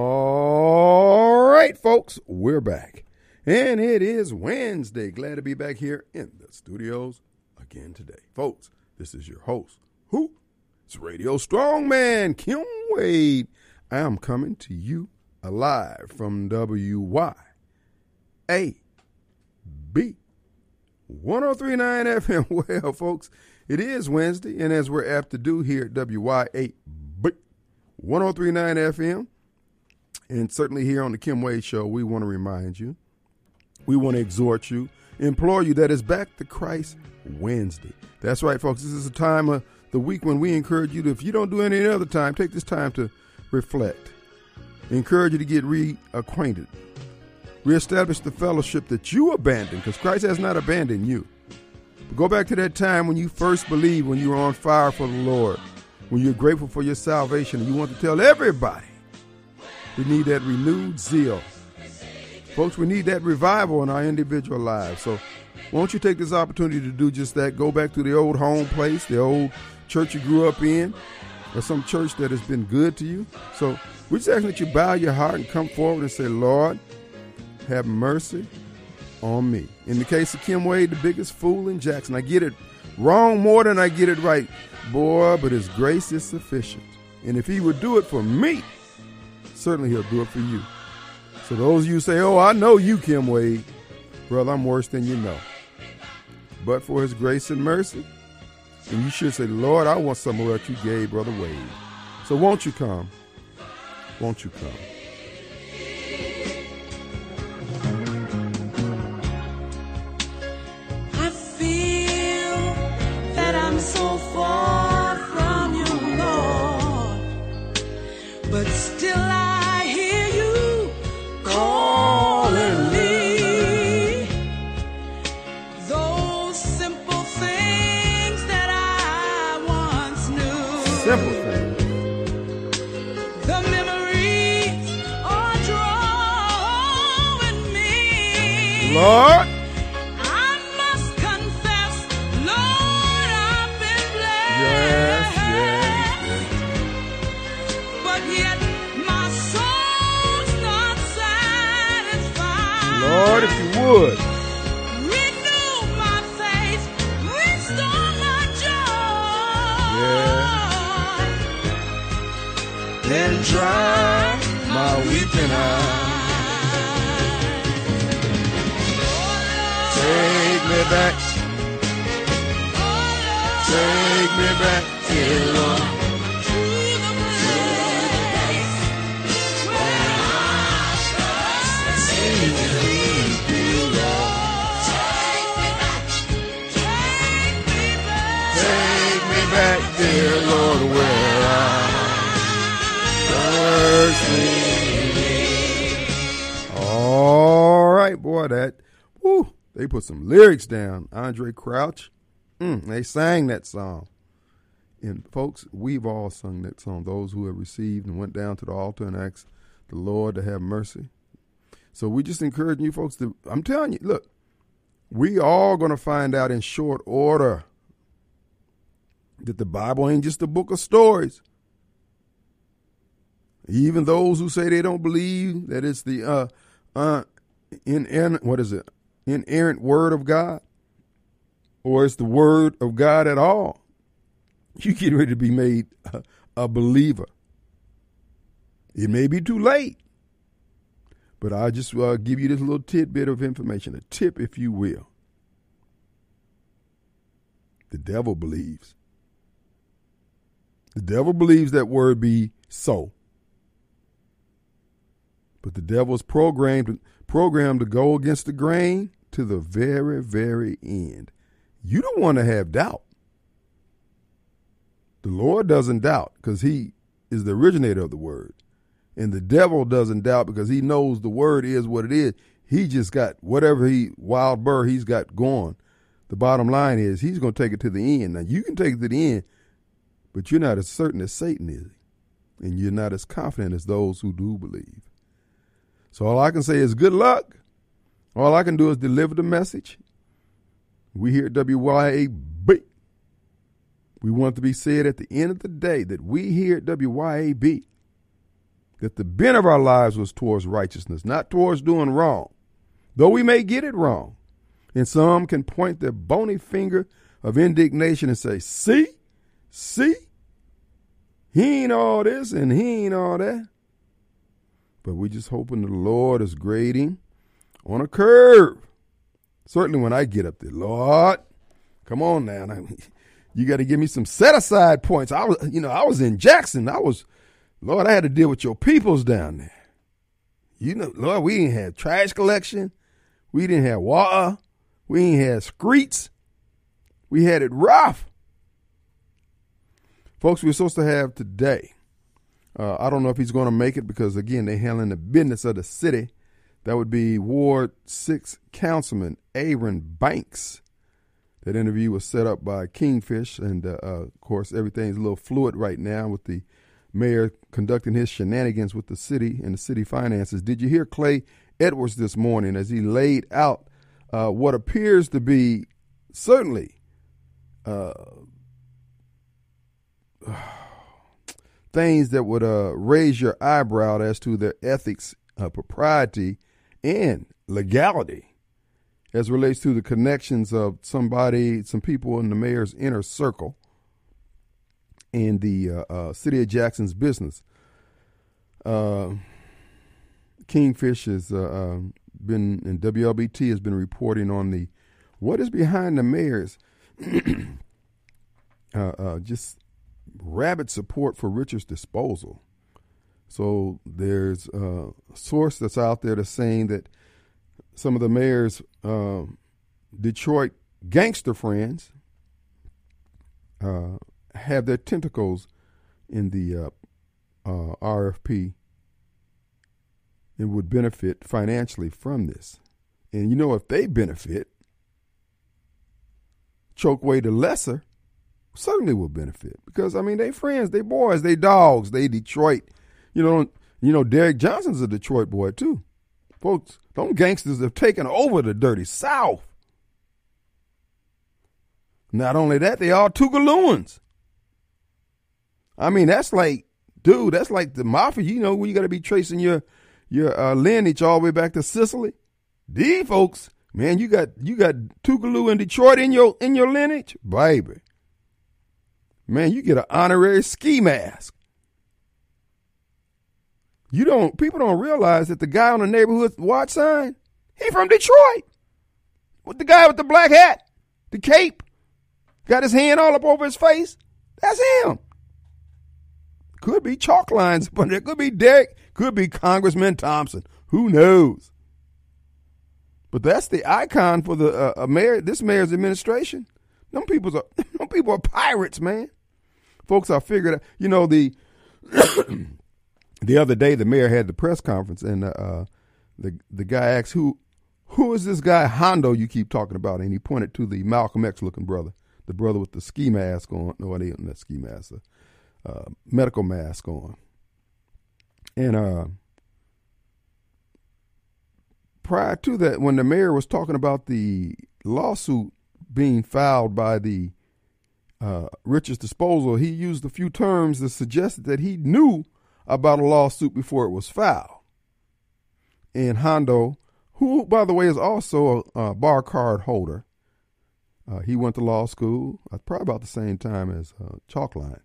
All right, folks, we're back. And it is Wednesday. Glad to be back here in the studios again today. Folks, this is your host, who? It's Radio Strongman, Kim Wade. I am coming to you alive from W-Y-A-B-1039-FM. Well, folks, it is Wednesday, and as we're apt to do here at W-Y-A-B-1039-FM, and certainly here on the Kim Wade Show, we want to remind you, we want to exhort you, implore you that it's Back to Christ Wednesday. That's right, folks. This is a time of the week when we encourage you to, if you don't do any other time, take this time to reflect. Encourage you to get reacquainted. Reestablish the fellowship that you abandoned, because Christ has not abandoned you. But go back to that time when you first believed, when you were on fire for the Lord, when you're grateful for your salvation, and you want to tell everybody. We need that renewed zeal. Folks, we need that revival in our individual lives. So won't you take this opportunity to do just that? Go back to the old home place, the old church you grew up in, or some church that has been good to you. So we just ask that you bow your heart and come forward and say, Lord, have mercy on me. In the case of Kim Wade, the biggest fool in Jackson. I get it wrong more than I get it right. Boy, but his grace is sufficient. And if he would do it for me, certainly he'll do it for you. So those of you who say, oh, I know you, Kim Wade. Brother, I'm worse than you know. But for his grace and mercy, and you should say, Lord, I want some of what you gave, Brother Wade. So won't you come? Won't you come? I feel that I'm so far from you, Lord, but still I hear you calling me. Those simple things that I once knew. Simple things. The memories are drawing me. Lord, I must confess, Lord, I've been blessed. Yes, yes, yes. But yet my soul's not satisfied. Lord, if you would. Renew my faith, restore my joy. Yeah. Then dry my weeping eyes. Take me back. Take me back, dear Lord. Take me back, dear Lord, where I first believed. All right, boy, they put some lyrics down. Andre Crouch, they sang that song. And folks, we've all sung that song, those who have received and went down to the altar and asked the Lord to have mercy. So we just encouraging you folks to, I'm telling you, look, we all going to find out in short order that the Bible ain't just a book of stories. Even those who say they don't believe that it's the inerrant word of God, or it's the word of God at all, you get ready to be made a believer. It may be too late, but I'll just give you this little tidbit of information, a tip, if you will. The devil believes. The devil believes that word be so. But the devil's programmed to go against the grain to the very, very end. You don't want to have doubt. The Lord doesn't doubt because he is the originator of the word. And the devil doesn't doubt because he knows the word is what it is. He just got whatever wild bird he's got going. The bottom line is he's going to take it to the end. Now, you can take it to the end, but you're not as certain as Satan is. And you're not as confident as those who do believe. So all I can say is good luck. All I can do is deliver the message. We here at WYAB, we want it to be said at the end of the day that we here at WYAB that the bent of our lives was towards righteousness, not towards doing wrong, though we may get it wrong. And some can point their bony finger of indignation and say, see, he ain't all this and he ain't all that. But we just hoping the Lord is grading on a curve. Certainly when I get up there, Lord, come on now. You got to give me some set-aside points. I was in Jackson. Lord, I had to deal with your peoples down there. Lord, we didn't have trash collection. We didn't have water. We didn't have streets. We had it rough. Folks, we're supposed to have today. I don't know if he's going to make it because, again, they're handling the business of the city. That would be Ward 6 Councilman Aaron Banks. That interview was set up by Kingfish. And, of course, everything's a little fluid right now with the mayor conducting his shenanigans with the city and the city finances. Did you hear Clay Edwards this morning as he laid out what appears to be certainly things that would raise your eyebrow as to their ethics, propriety, and legality as relates to the connections of some people in the mayor's inner circle in the city of Jackson's business. Kingfish has been, and WLBT has been reporting on what is behind the mayor's just rabid support for Richard's disposal. So there's a source that's out there that's saying that some of the mayor's Detroit gangster friends have their tentacles in the RFP and would benefit financially from this. And if they benefit, Chokeway the Lesser certainly will benefit because, they friends, they boys, they dogs, they Detroit. Derek Johnson's a Detroit boy too. Folks, them gangsters have taken over the dirty South. Not only that, they all Tougalooans. That's like, dude, that's like the mafia. Where you got to be tracing your lineage all the way back to Sicily. These folks, man, you got Tougaloo and Detroit in your lineage, baby. Man, you get an honorary ski mask. People don't realize that the guy on the neighborhood watch sign, he from Detroit. With the guy with the black hat, the cape, got his hand all up over his face. That's him. Could be Chalk Lines, but it could be Derek, could be Congressman Thompson. Who knows? But that's the icon for the mayor. This mayor's administration. Them people are pirates, man. Folks, I figured out. The other day the mayor had the press conference, and the guy asked, "Who is this guy Hondo you keep talking about?" And he pointed to the Malcolm X looking brother, the brother with the ski mask on. No, it ain't that ski mask. Medical mask on. And prior to that, when the mayor was talking about the lawsuit being filed by the Richard's disposal, he used a few terms that suggested that he knew about a lawsuit before it was filed. And Hondo, who, by the way, is also a bar card holder, he went to law school probably about the same time as Chalk Lines.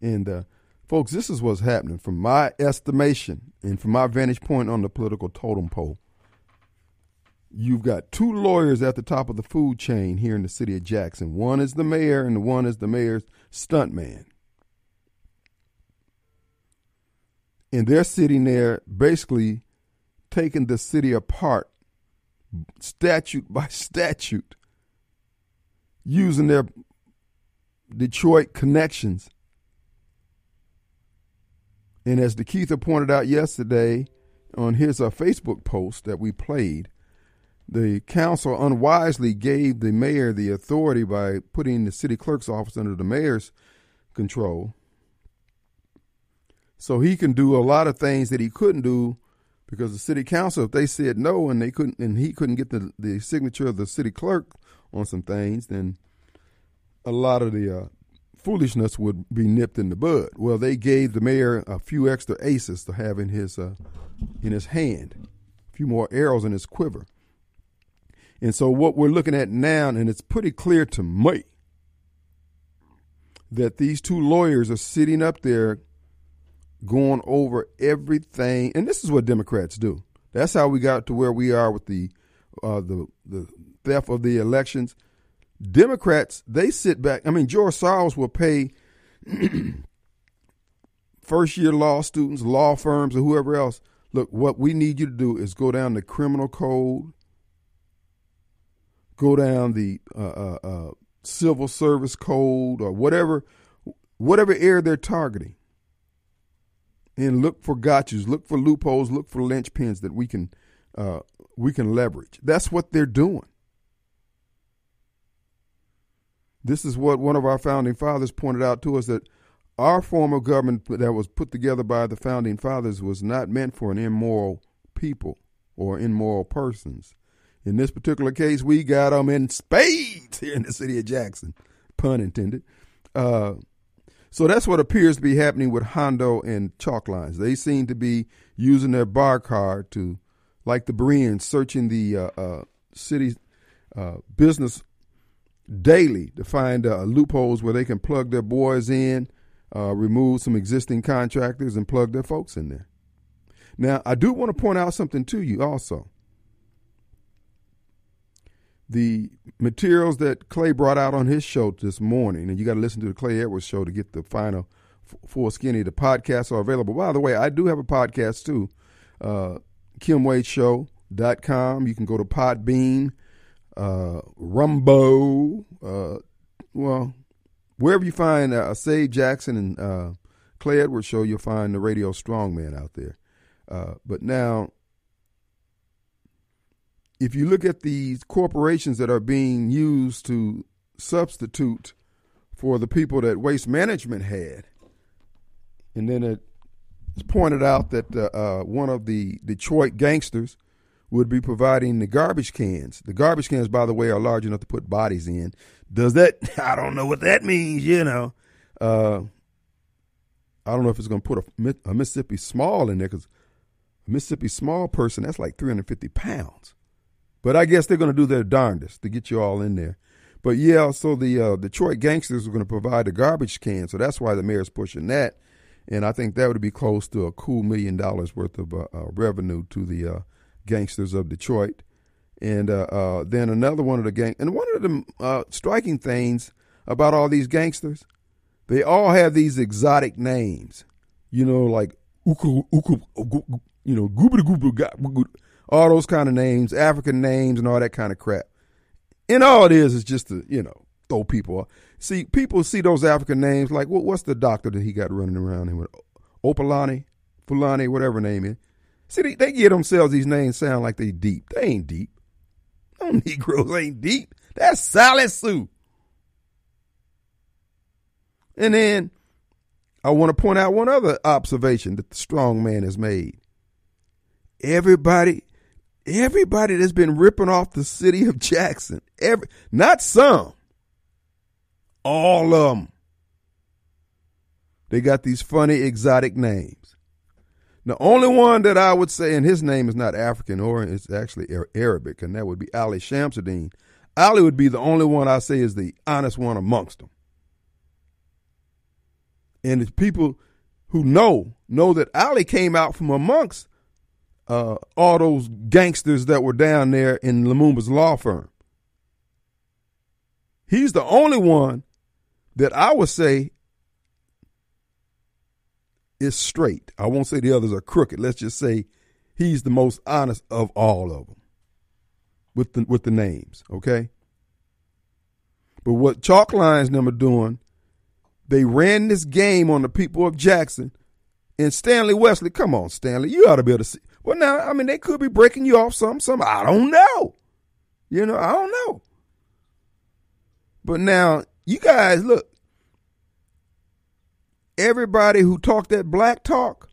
And folks, this is what's happening from my estimation and from my vantage point on the political totem pole. You've got two lawyers at the top of the food chain here in the city of Jackson. One is the mayor and the one is the mayor's stuntman. And they're sitting there basically taking the city apart, statute by statute, using their Detroit connections. And as DeKeitha pointed out yesterday on his Facebook post that we played, the council unwisely gave the mayor the authority by putting the city clerk's office under the mayor's control. So he can do a lot of things that he couldn't do because the city council, if they said no and he couldn't get the signature of the city clerk on some things, then a lot of the foolishness would be nipped in the bud. Well, they gave the mayor a few extra aces to have in his hand, a few more arrows in his quiver. And so what we're looking at now, and it's pretty clear to me, that these two lawyers are sitting up there going over everything. And this is what Democrats do. That's how we got to where we are with the theft of the elections. Democrats, they sit back. I mean, George Soros will pay first-year law students, law firms, or whoever else, look, what we need you to do is go down the criminal code, go down the civil service code or whatever area they're targeting, and look for gotchas, look for loopholes, look for linchpins that we can leverage. That's what they're doing. This is what one of our founding fathers pointed out to us, that our form of government that was put together by the founding fathers was not meant for an immoral people or immoral persons. In this particular case, we got them in spades here in the city of Jackson, pun intended. So that's what appears to be happening with Hondo and Chalk Lines. They seem to be using their bar card to, like the Bereans, searching the city's business daily to find loopholes where they can plug their boys in, remove some existing contractors, and plug their folks in there. Now, I do want to point out something to you also. The materials that Clay brought out on his show this morning, and you got to listen to the Clay Edwards show to get the final full skinny. The podcasts are available. By the way, I do have a podcast too, KimWadeShow.com. You can go to Podbean, Rumbo, well, wherever you find Save Jackson and Clay Edwards show, you'll find the Radio Strongman out there. But now, if you look at these corporations that are being used to substitute for the people that Waste Management had, and then it's pointed out that one of the Detroit gangsters would be providing the garbage cans. The garbage cans, by the way, are large enough to put bodies in. Does that? I don't know what that means, you know. I don't know if it's going to put a Mississippi Small in there, because a Mississippi Small person, that's like 350 pounds. But I guess they're going to do their darndest to get you all in there. But, yeah, so the Detroit gangsters are going to provide the garbage can, so that's why the mayor's pushing that. And I think that would be close to a cool $1 million worth of revenue to the gangsters of Detroit. And then another one of the striking things about all these gangsters, they all have these exotic names, you know, like Goobity Goobity. All those kind of names, African names and all that kind of crap. And all it is just to, you know, throw people off. See, people see those African names like, well, what's the doctor that he got running around with? Opalani, Fulani, whatever name is. See, they give themselves these names sound like they deep. They ain't deep. Them Negroes ain't deep. That's Sally Sue. And then I want to point out one other observation that the strong man has made. Everybody that's been ripping off the city of Jackson, not some, all of them, they got these funny exotic names. The only one that I would say, and his name is not African, or it's actually Arabic, and that would be Ali Shamsuddin. Ali would be the only one I say is the honest one amongst them. And it's people who know that Ali came out from amongst all those gangsters that were down there in Lumumba's law firm. He's the only one that I would say is straight. I won't say the others are crooked. Let's just say he's the most honest of all of them with the names, okay? But what Chalk Lines them are doing, they ran this game on the people of Jackson. And Stanley Wesley, come on, Stanley, you ought to be able to see. Well, now, I mean, they could be breaking you off some. I don't know. You know, I don't know. But now, you guys, look. Everybody who talked that black talk,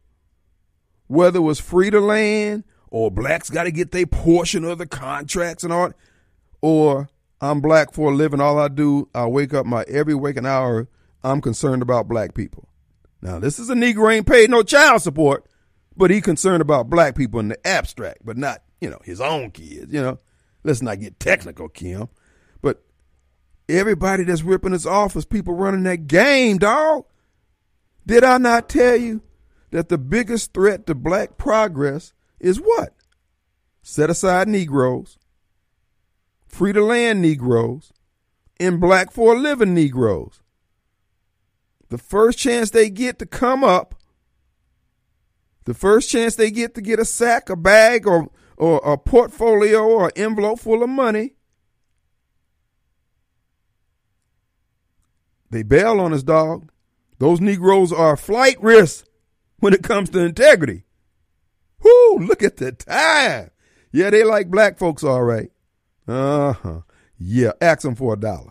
whether it was free to land or blacks got to get their portion of the contracts and all, or I'm black for a living, all I do, I wake up my every waking hour, I'm concerned about black people. Now, this is a Negro ain't paid no child support, but he concerned about black people in the abstract, but not, you know, his own kids, you know. Let's not get technical, Kim. But everybody that's ripping us off is people running that game, dog. Did I not tell you that the biggest threat to black progress is what? Set aside Negroes, free to land Negroes, and black for a living Negroes. The first chance they get to come up, the first chance they get to get a sack, a bag, or a portfolio or an envelope full of money, they bail on us, dog. Those Negroes are flight risks when it comes to integrity. Whoo, look at the time. Yeah, they like black folks all right. Uh-huh. Yeah, ask them for $1.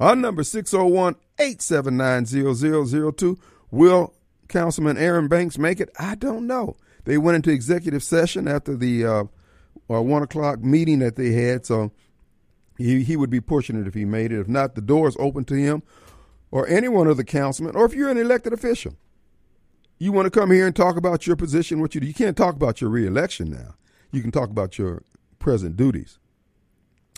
Our number 601-879-0002. Will Councilman Aaron Banks make it? I don't know. They went into executive session after the 1 o'clock meeting that they had, so he would be pushing it if he made it. If not, the door is open to him or any one of the councilmen, or if you're an elected official. You want to come here and talk about your position, what you do. You can't talk about your reelection now. You can talk about your present duties.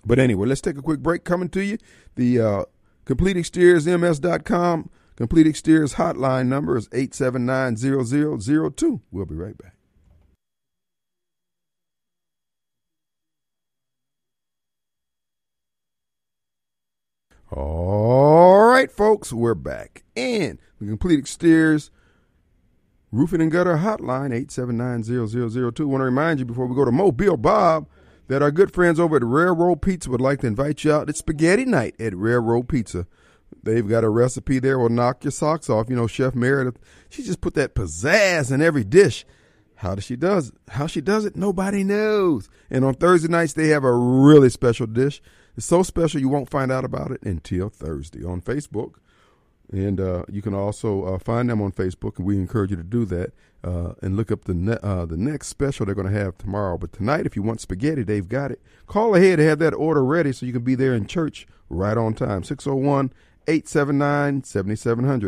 But anyway, let's take a quick break. Coming to you, the Complete Exteriors MS.com Complete Exteriors hotline number is 879-0002. We'll be right back. All right, folks, we're back. And the Complete Exteriors Roofing and Gutter hotline, 879-0002. I want to remind you before we go to Mobile Bob that our good friends over at Railroad Pizza would like to invite you out. It's spaghetti night at Railroad Pizza. They've got a recipe there that will knock your socks off. You know, Chef Meredith, she just put that pizzazz in every dish. How she does it, nobody knows. And on Thursday nights, they have a really special dish. It's so special you won't find out about it until Thursday on Facebook. And you can also find them on Facebook, and we encourage you to do that and look up the next special they're going to have tomorrow. But tonight, if you want spaghetti, they've got it. Call ahead and have that order ready so you can be there in church right on time. 601-879-7700,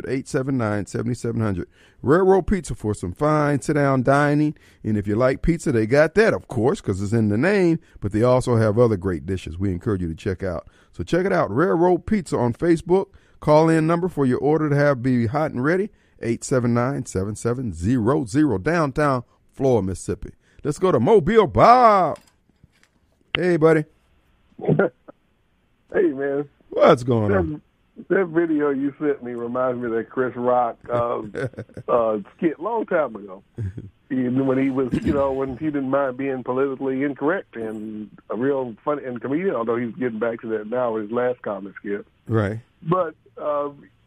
879-7700. Railroad Pizza for some fine sit-down dining. And if you like pizza, they got that, of course, because it's in the name. But they also have other great dishes we encourage you to check out. So check it out, Railroad Pizza on Facebook. Call-in number for your order to have be hot and ready, 879-7700, downtown Florida, Mississippi. Let's go to Mobile Bob. Hey, buddy. Hey, man. What's going on? That video you sent me reminds me of that Chris Rock skit long time ago. When he was, you know, when he didn't mind being politically incorrect and a real funny and comedian, although he's getting back to that now with his last comic skit. Right. But,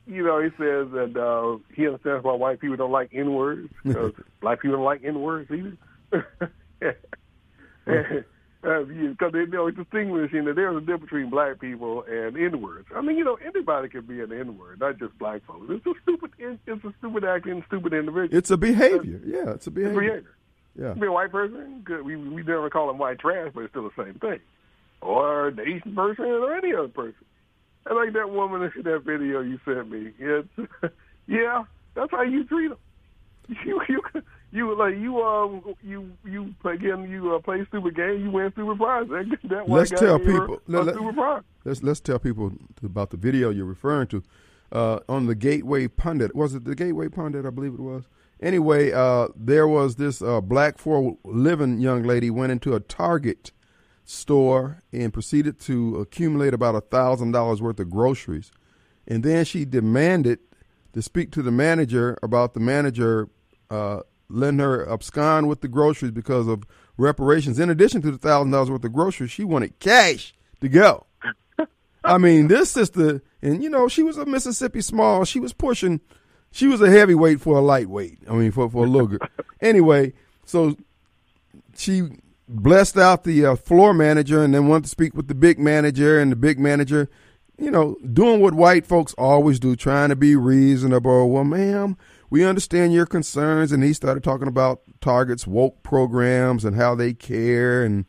you know, he says that he understands why white people don't like N-words, because black people don't like N-words either. Because they know it's distinguishing that there's a difference between black people and N-words. I mean, you know, anybody can be an N-word, not just black folks. It's a stupid acting, stupid individual. It's a behavior. Yeah, it's a behavior. Yeah. Be a white person, we never call them white trash, but it's still the same thing. Or the Asian person or any other person. I like that woman in that video you sent me. It's, yeah, that's how you treat them. You play stupid games, you win stupid prize. That let's tell people. Let's tell people about the video you're referring to on the Gateway Pundit. Was it the Gateway Pundit? I believe it was. Anyway, there was this black for living young lady went into a Target store and proceeded to accumulate about $1,000 worth of groceries, and then she demanded to speak to the manager about the manager letting her abscond with the groceries because of reparations. In addition to the $1,000 worth of groceries, she wanted cash to go. I mean, this sister, and you know, she was a Mississippi small. She was a heavyweight for a lightweight. I mean, for a little girl. Anyway, so she blessed out the floor manager and then wanted to speak with the big manager, and the big manager, you know, doing what white folks always do, trying to be reasonable. Well, ma'am, we understand your concerns. And he started talking about Target's woke programs and how they care and,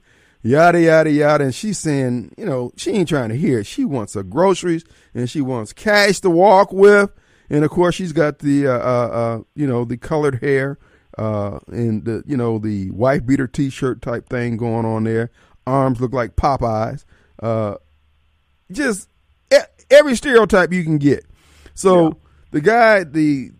yada, yada, yada. And she's saying, you know, she ain't trying to hear it. She wants her groceries and she wants cash to walk with. And, of course, she's got the, you know, the colored hair and, the, you know, the wife beater T-shirt type thing going on there. Arms look like Popeyes. Just every stereotype you can get. So the guy, the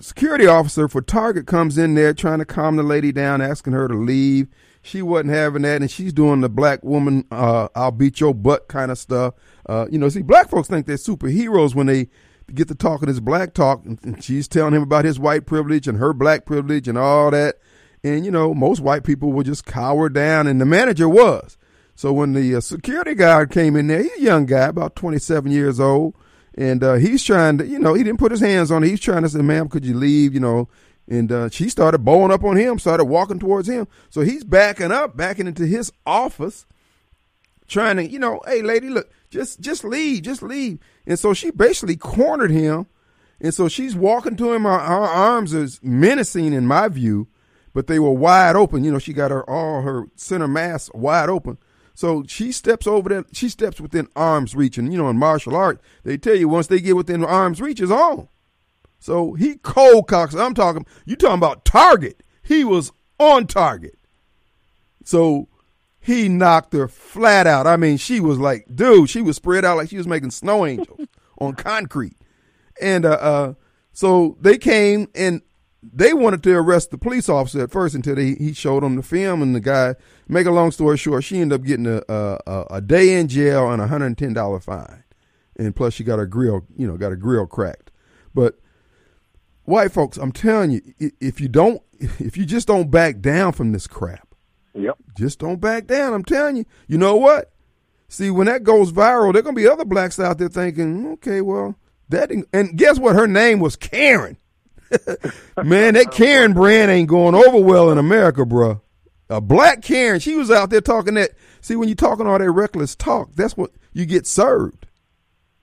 security officer for Target comes in there trying to calm the lady down, asking her to leave. She wasn't having that, and she's doing the black woman, I'll beat your butt kind of stuff. You know, see, black folks think they're superheroes when they get to talking this black talk, and she's telling him about his white privilege and her black privilege and all that. And, you know, most white people will just cower down, and the manager was. So when the security guard came in there, he's a young guy, about 27 years old, and he's trying to, you know, he didn't put his hands on it. He's trying to say, ma'am, could you leave, you know? And she started bowing up on him, started walking towards him. So he's backing up, backing into his office, trying to, you know, hey, lady, look, just leave, just leave. And so she basically cornered him. And so she's walking to him. Her arms is menacing in my view, but they were wide open. You know, she got her all her center mass wide open. So she steps over there. She steps within arm's reach. And, you know, in martial art, they tell you once they get within arm's reach, it's on. So he cold cocks. I'm talking, you talking about target. He was on target. So he knocked her flat out. I mean, she was like, dude, she was spread out like she was making snow angels on concrete. And so they came and they wanted to arrest the police officer at first until he showed them the film. And the guy, make a long story short, she ended up getting a day in jail and a $110 fine. And plus she got her grill, you know, got her grill cracked. But white folks, I'm telling you, if you just don't back down from this crap, just don't back down. I'm telling you, you know what? See, when that goes viral, there are going to be other blacks out there thinking, okay, well, that didn't, and guess what? Her name was Karen. Man, that Karen brand ain't going over well in America, bro. A black Karen. She was out there talking that. See, when you're talking all that reckless talk, that's what you get served.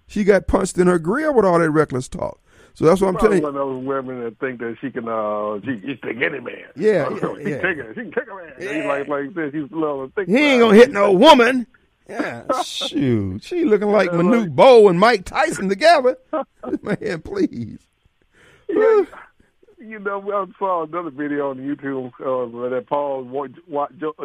She got punched in her grill with all that reckless talk. So that's what I'm telling you. One of those women that think that she can, she take any man. Yeah, she can take a man. Yeah. He's like this. He's a little thick. He ain't gonna hit no woman. Yeah, shoot, she looking like Manute Bowe and Mike Tyson together. Man, please. Yeah, you know, I saw another video on YouTube that Paul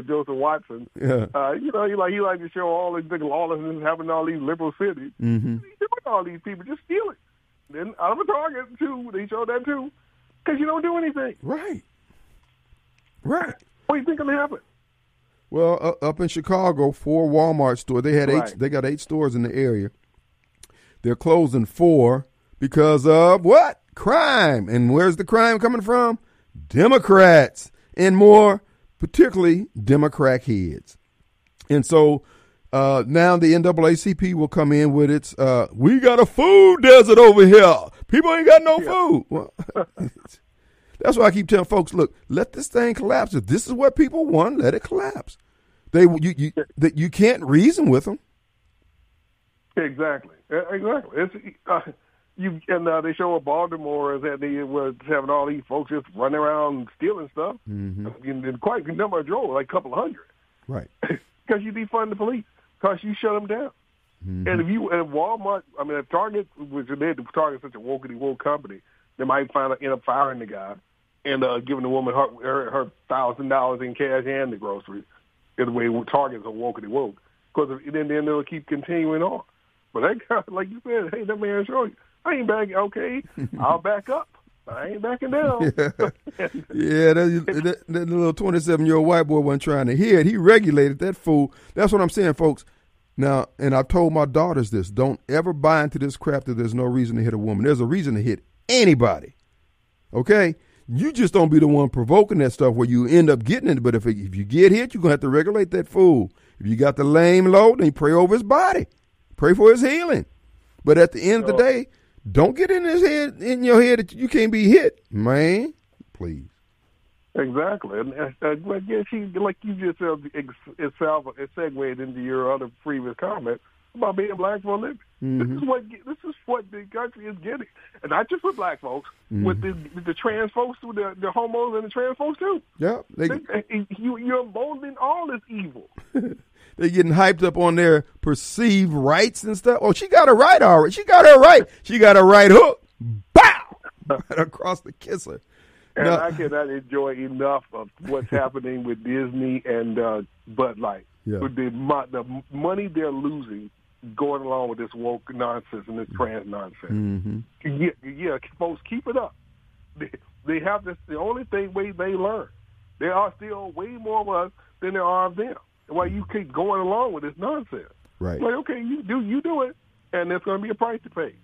Joseph Watson. Yeah. You know, he like to show all this big lawlessness happening in all these liberal cities. Mm-hmm. All these people just steal it. Then out of a Target, too. They showed that, too. Because you don't do anything. Right. What do you think going to happen? Well, up in Chicago, 4 Walmart stores. They had 8. They got 8 stores in the area. They're closing 4 because of what? Crime. And where's the crime coming from? Democrats. And more particularly, Democrat heads. And so now the NAACP will come in with its, we got a food desert over here. People ain't got no food. Well, that's why I keep telling folks, look, let this thing collapse. If this is what people want, let it collapse. You can't reason with them. Exactly. It's, they show up Baltimore as that they was having all these folks just running around stealing stuff. Mm-hmm. And quite a number of droves, like a couple hundred. Right. Because you defund the police. Because you shut them down. Mm-hmm. And if Walmart, if Target, which Target's such a woke company, they might end up firing the guy and giving the woman her $1,000 in cash and the groceries. The way Target's a woke. Because then they'll keep continuing on. But that guy, like you said, hey, that man showed you. I ain't backing. Okay, I'll back up. I ain't backing down. That little 27-year-old white boy wasn't trying to hear it. He regulated that fool. That's what I'm saying, folks. Now, and I've told my daughters this, don't ever buy into this crap that there's no reason to hit a woman. There's a reason to hit anybody, okay? You just don't be the one provoking that stuff where you end up getting it. But if you get hit, you're going to have to regulate that fool. If you got the lame load, then you pray over his body. Pray for his healing. But at the end of the day, don't get in your head that you can't be hit, man. Please. Exactly, and like you just segued into your other previous comment. about being black for a living. Mm-hmm. This is what the country is getting, and not just with black folks, mm-hmm. with the trans folks, the homos and the trans folks too. Yeah, you're emboldening all this evil. They're getting hyped up on their perceived rights and stuff. Oh, she got her right already. She got her right. She got her right hook. Bow! Right across the kisser. And now, I cannot enjoy enough of what's happening with Disney and Bud Light. Yeah. With the money they're losing going along with this woke nonsense and this trans nonsense. Mm-hmm. Yeah, folks, keep it up. They have this, the only thing way they learn. There are still way more of us than there are of them. Why you keep going along with this nonsense? Right. Like, okay, you do it, and there's going to be a price to pay.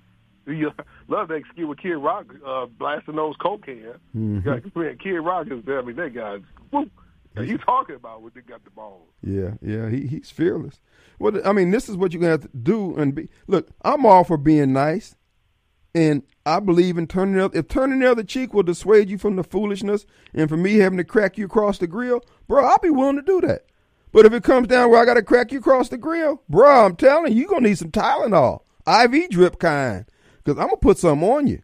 You love that excuse with Kid Rock blasting those coke cans. Mm-hmm. Like, Kid Rock is, I mean, that guy's, whoop. You talking about what they got the balls. Yeah, he's fearless. Well, I mean, this is what you're going to have to do. And be, look, I'm all for being nice, and I believe in turning the other cheek will dissuade you from the foolishness, and for me having to crack you across the grill, bro, I'll be willing to do that. But if it comes down where I got to crack you across the grill, bro, I'm telling you, you're going to need some Tylenol, IV drip kind, because I'm going to put something on you.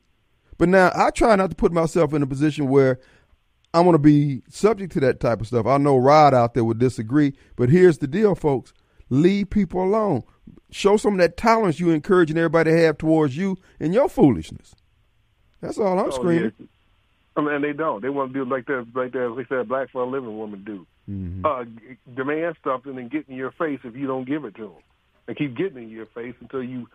But now I try not to put myself in a position where I'm going to be subject to that type of stuff. I know Rod out there would disagree, but here's the deal, folks. Leave people alone. Show some of that tolerance you're encouraging everybody to have towards you and your foolishness. That's all I'm screaming. Yeah. I mean, they don't. They want to do like that, as we said, black for a living woman do. Mm-hmm. Demand something and get in your face if you don't give it to them, and keep getting in your face until you.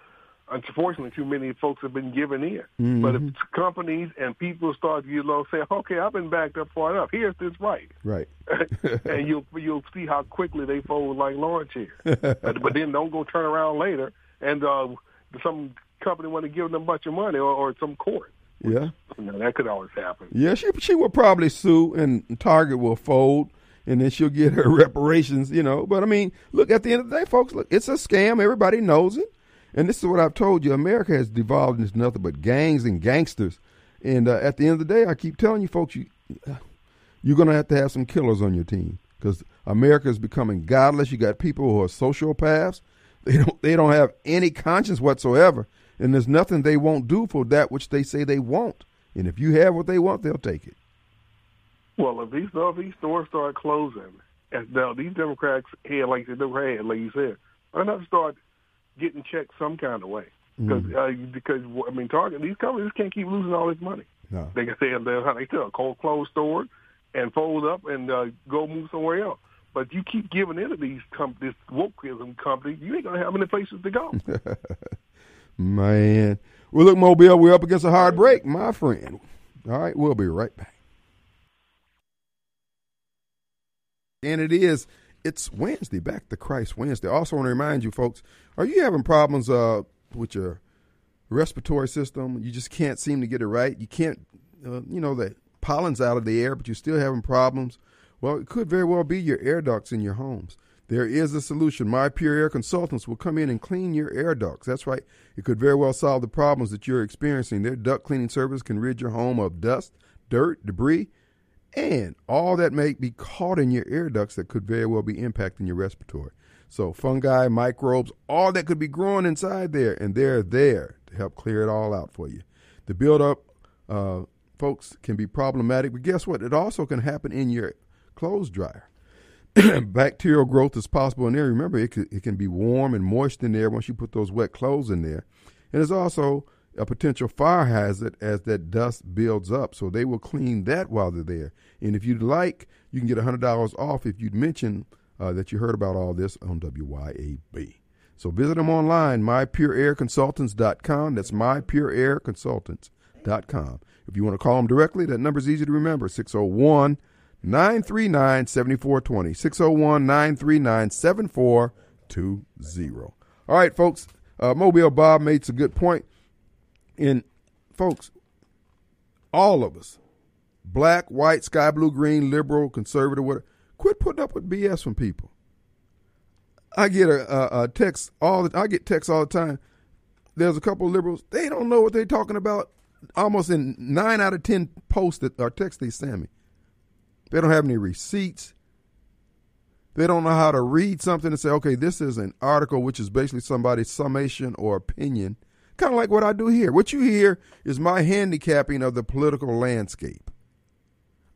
Unfortunately, too many folks have been giving in. Mm-hmm. But if companies and people start to get along, say, "Okay, I've been backed up far enough. Here's this right." Right. And you'll see how quickly they fold like lawn chairs. But then don't go turn around later and some company want to give them a bunch of money or some court. Yeah, no, that could always happen. Yeah, she will probably sue, and Target will fold, and then she'll get her reparations, you know. But, I mean, look, at the end of the day, folks, look, it's a scam. Everybody knows it. And this is what I've told you. America has devolved into nothing but gangs and gangsters. And at the end of the day, I keep telling you, folks, you're going to have some killers on your team because America is becoming godless. You got people who are sociopaths. They don't have any conscience whatsoever. And there's nothing they won't do for that which they say they want. And if you have what they want, they'll take it. Well, if these stores start closing, and now these Democrats here, like you said, are going to start getting checked some kind of way. Because I mean, Target, these companies can't keep losing all this money. No. They can say, close store and fold up and go move somewhere else. But you keep giving in to these this wokeism company, you ain't going to have any places to go. Man. Well, look, Mobile, we're up against a hard break, my friend. All right, we'll be right back. And it's Wednesday, back to Christ Wednesday. I also want to remind you, folks, are you having problems with your respiratory system? You just can't seem to get it right. You can't, the pollen's out of the air, but you're still having problems. Well, it could very well be your air ducts in your homes. There is a solution. My Pure Air Consultants will come in and clean your air ducts. That's right. It could very well solve the problems that you're experiencing. Their duct cleaning service can rid your home of dust, dirt, debris, and all that may be caught in your air ducts that could very well be impacting your respiratory. So fungi, microbes, all that could be growing inside there, and they're there to help clear it all out for you. The buildup, folks, can be problematic, but guess what? It also can happen in your clothes dryer. Bacterial growth is possible in there. Remember, it can be warm and moist in there once you put those wet clothes in there. And there's also a potential fire hazard as that dust builds up. So they will clean that while they're there. And if you'd like, you can get $100 off if you'd mention that you heard about all this on WYAB. So visit them online, mypureairconsultants.com. That's mypureairconsultants.com. If you want to call them directly, that number is easy to remember, 601 939-7420. 601-939-7420. All right, folks. Mobile Bob made a good point. And, folks, all of us, black, white, sky blue, green, liberal, conservative, whatever, quit putting up with BS from people. I get a text all the time. There's a couple of liberals. They don't know what they're talking about. Almost in 9 out of 10 posts that are texts they send me. They don't have any receipts. They don't know how to read something and say, okay, this is an article, which is basically somebody's summation or opinion, kind of like what I do here. What you hear is my handicapping of the political landscape.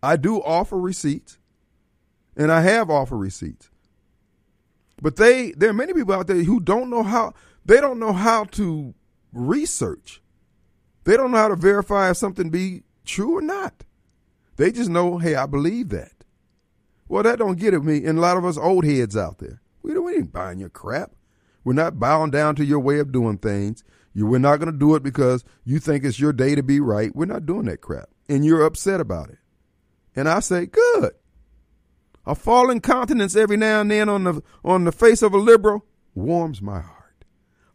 I do offer receipts, and I have offered receipts. But there are many people out there who don't know how to research. They don't know how to verify if something be true or not. They just know, hey, I believe that. Well, that don't get at me, and a lot of us old heads out there. We ain't buying your crap. We're not bowing down to your way of doing things. We're not going to do it because you think it's your day to be right. We're not doing that crap, and you're upset about it. And I say, good. A falling countenance every now and then on the face of a liberal warms my heart.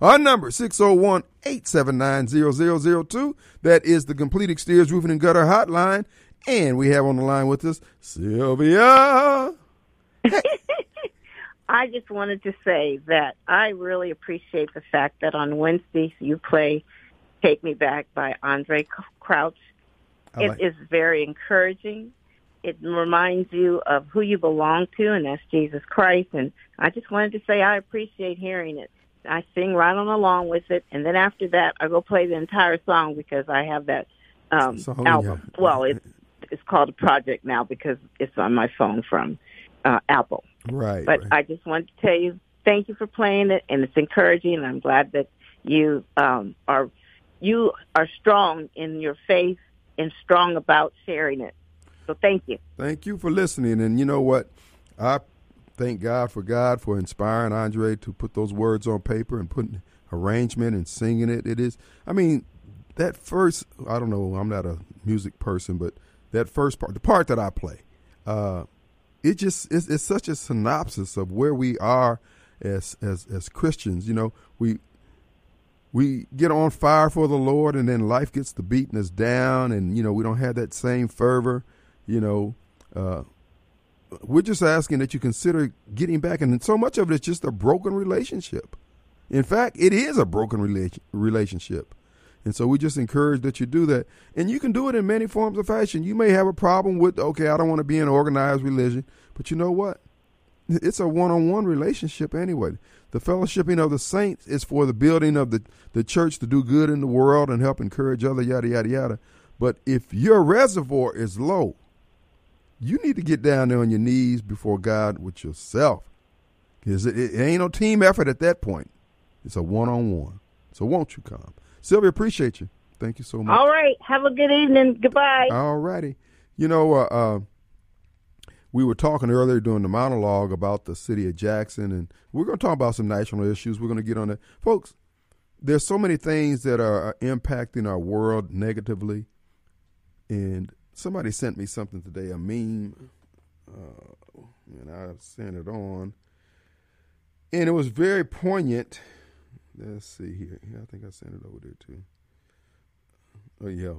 Our number, 601-879-0002. That is the Complete Exteriors Roofing and Gutter Hotline. And we have on the line with us, Sylvia. Hey. I just wanted to say that I really appreciate the fact that on Wednesdays you play Take Me Back by Andre Crouch. It is very encouraging. It reminds you of who you belong to, and that's Jesus Christ. And I just wanted to say I appreciate hearing it. I sing right on along with it, and then after that, I go play the entire song because I have that album. Yeah. Well, it's called a project now because it's on my phone from Apple. Right. But right. I just wanted to tell you, thank you for playing it, and it's encouraging, and I'm glad that you are strong in your faith and strong about sharing it. So thank you. Thank you for listening, and you know what? I thank God for inspiring Andre to put those words on paper and putting arrangement and singing it. It is, I mean, that first, I don't know, I'm not a music person, but that first part, the part that I play, it's such a synopsis of where we are as Christians. You know, we get on fire for the Lord, and then life gets to beating us down, and, you know, we don't have that same fervor, you know, we're just asking that you consider getting back. And so much of it is just a broken relationship. In fact, it is a broken relationship. And so we just encourage that you do that. And you can do it in many forms of fashion. You may have a problem with, okay, I don't want to be in organized religion. But you know what? It's a one-on-one relationship anyway. The fellowshipping of the saints is for the building of the church to do good in the world and help encourage other, yada, yada, yada. But if your reservoir is low, you need to get down there on your knees before God with yourself. Because it ain't no team effort at that point. It's a one-on-one. So won't you come? Sylvia, appreciate you. Thank you so much. All right. Have a good evening. Goodbye. All righty. You know, we were talking earlier during the monologue about the city of Jackson, and we're going to talk about some national issues. We're going to get on that. Folks, there's so many things that are impacting our world negatively, and somebody sent me something today, a meme, and I sent it on. And it was very poignant. Let's see here. I think I sent it over there, too. Oh, yeah.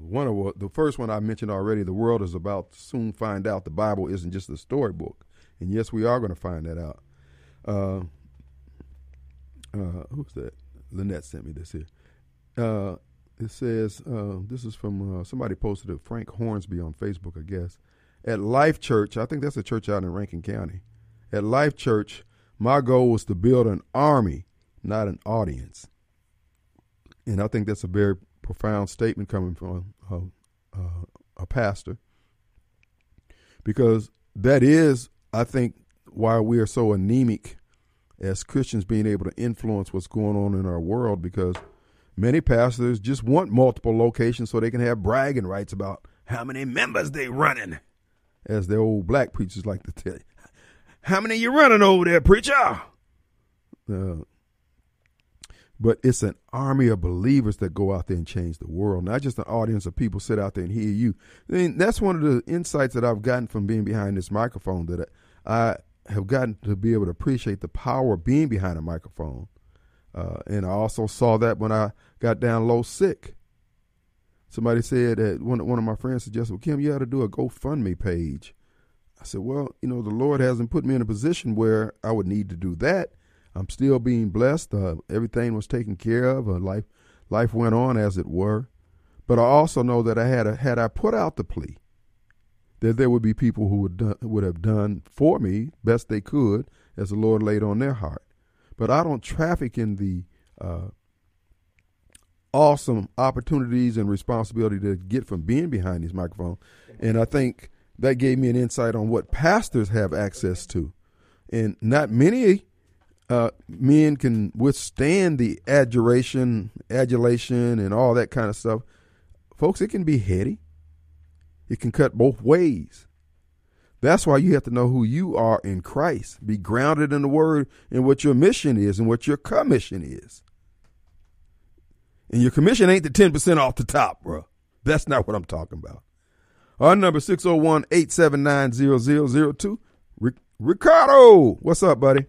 The first one I mentioned already, the world is about to soon find out the Bible isn't just a storybook. And, yes, we are going to find that out. Who's that? Lynette sent me this here. It says, this is from somebody posted it, Frank Hornsby on Facebook, I guess. At Life Church, I think that's a church out in Rankin County. At Life Church, my goal was to build an army, not an audience. And I think that's a very profound statement coming from a pastor. Because that is, I think, why we are so anemic as Christians being able to influence what's going on in our world, because many pastors just want multiple locations so they can have bragging rights about how many members they running, as their old black preachers like to tell you. How many you running over there, preacher? But it's an army of believers that go out there and change the world, not just an audience of people sit out there and hear you. I mean, that's one of the insights that I've gotten from being behind this microphone, that I have gotten to be able to appreciate the power of being behind a microphone. And I also saw that when I got down low sick. Somebody said that one of my friends suggested, well, Kim, you ought to do a GoFundMe page. I said, well, you know, the Lord hasn't put me in a position where I would need to do that. I'm still being blessed. Everything was taken care of. Life went on, as it were. But I also know that had I put out the plea, that there would be people who would have done for me best they could as the Lord laid on their heart. But I don't traffic in the awesome opportunities and responsibility to get from being behind these microphones. And I think that gave me an insight on what pastors have access to. And not many men can withstand the adulation, and all that kind of stuff. Folks, it can be heady. It can cut both ways. That's why you have to know who you are in Christ. Be grounded in the Word and what your mission is and what your commission is. And your commission ain't the 10% off the top, bro. That's not what I'm talking about. Our number 601-879-0002. Ricardo, what's up, buddy?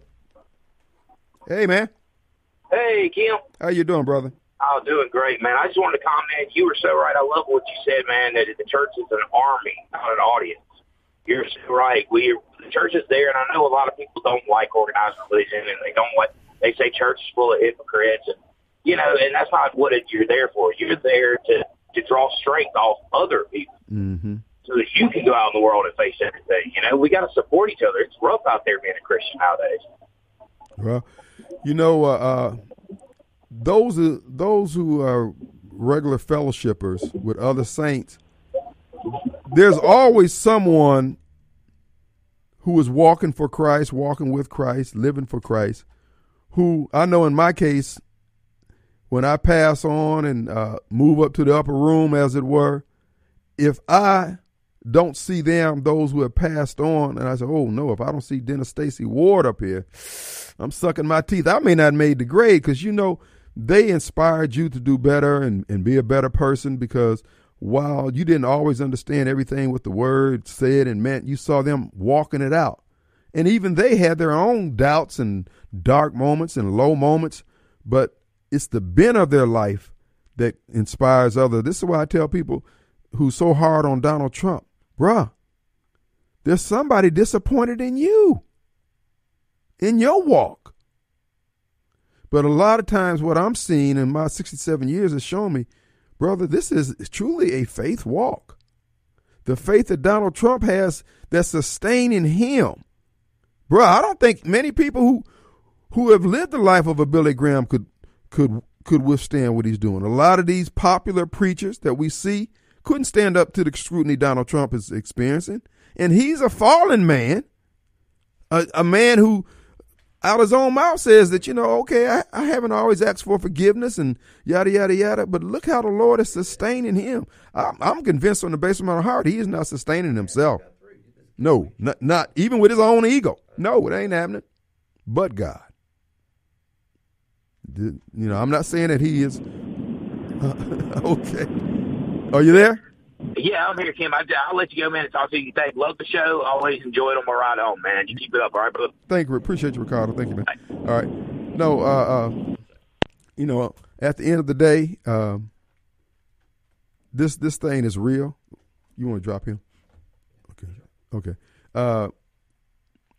Hey, man. Hey, Kim. How you doing, brother? I'm doing great, man. I just wanted to comment. You were so right. I love what you said, man, that the church is an army, not an audience. You're so right. The church is there, and I know a lot of people don't like organized religion, and they say church is full of hypocrites, and and that's not what you're there for. You're there to draw strength off other people, mm-hmm. so that you can go out in the world and face everything. We got to support each other. It's rough out there being a Christian nowadays. Well, those who are regular fellowshippers with other saints, there's always someone who is walking for Christ, walking with Christ, living for Christ, who I know in my case, when I pass on and move up to the upper room, as it were, if I don't see them, those who have passed on, and I say, oh, no, if I don't see Dennis Stacy Ward up here, I'm sucking my teeth. I may not made the grade because, they inspired you to do better and be a better person because while you didn't always understand everything what the Word said and meant, you saw them walking it out. And even they had their own doubts and dark moments and low moments, but it's the bent of their life that inspires others. This is why I tell people who's so hard on Donald Trump, bruh, there's somebody disappointed in you, in your walk. But a lot of times what I'm seeing in my 67 years has shown me, brother, this is truly a faith walk. The faith that Donald Trump has that's sustaining him. Bruh, I don't think many people who have lived the life of a Billy Graham could withstand what he's doing. A lot of these popular preachers that we see couldn't stand up to the scrutiny Donald Trump is experiencing. And he's a fallen man, a man who out his own mouth says that, I haven't always asked for forgiveness and yada, yada, yada. But look how the Lord is sustaining him. I'm convinced on the basis of my heart, he is not sustaining himself. No, not even with his own ego. No, it ain't happening. But God. I'm not saying that he is. Okay. Are you there? Yeah, I'm here, Kim. I'll let you go, man, and talk to you. Thank you. Love the show. Always enjoyed on my ride home, man. You keep it up, all right, brother? Thank you. Appreciate you, Ricardo. Thank you, man. All right. No, at the end of the day, this thing is real. You want to drop him? Okay.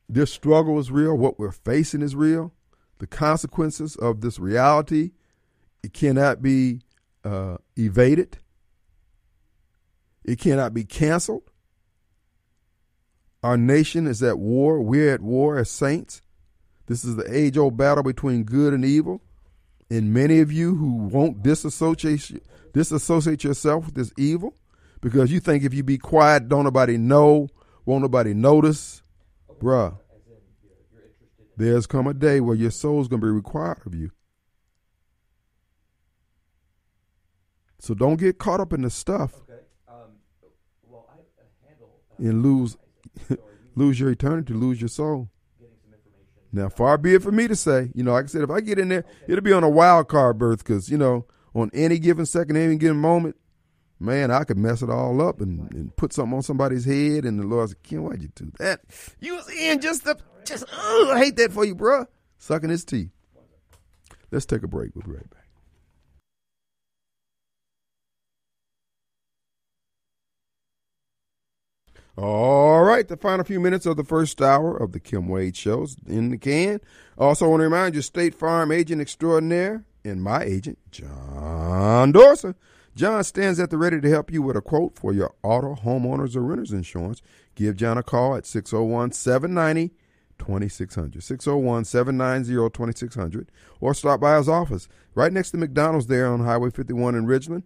This struggle is real. What we're facing is real. The consequences of this reality, it cannot be evaded. It cannot be canceled. Our nation is at war. We're at war as saints. This is the age-old battle between good and evil. And many of you who won't disassociate yourself with this evil because you think if you be quiet, don't nobody know, won't nobody notice, bruh. There's come a day where your soul's going to be required of you. So don't get caught up in the stuff and lose your eternity, lose your soul. Now, far be it for me to say, like I said, if I get in there, it'll be on a wild card berth because, on any given second, any given moment, man, I could mess it all up and put something on somebody's head. And the Lord said, Kim, why'd you do that? You was in I hate that for you, bro. Sucking his teeth. Let's take a break. We'll be right back. All right. The final few minutes of the first hour of the Kim Wade Show is in the can. Also want to remind you, State Farm agent extraordinaire and my agent, John Dorsa. John stands at the ready to help you with a quote for your auto, homeowners, or renter's insurance. Give John a call at 601-790-2600, 601-790-2600, or stop by his office right next to McDonald's there on Highway 51 in Ridgeland.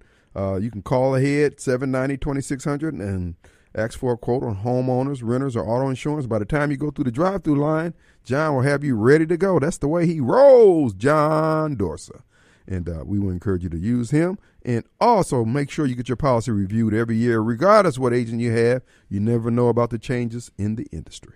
You can call ahead 790-2600 and ask for a quote on homeowners, renters, or auto insurance. By the time you go through the drive-through line, John will have you ready to go. That's the way he rolls, John Dorsa. And we will encourage you to use him. And also make sure you get your policy reviewed every year. Regardless what agent you have, you never know about the changes in the industry.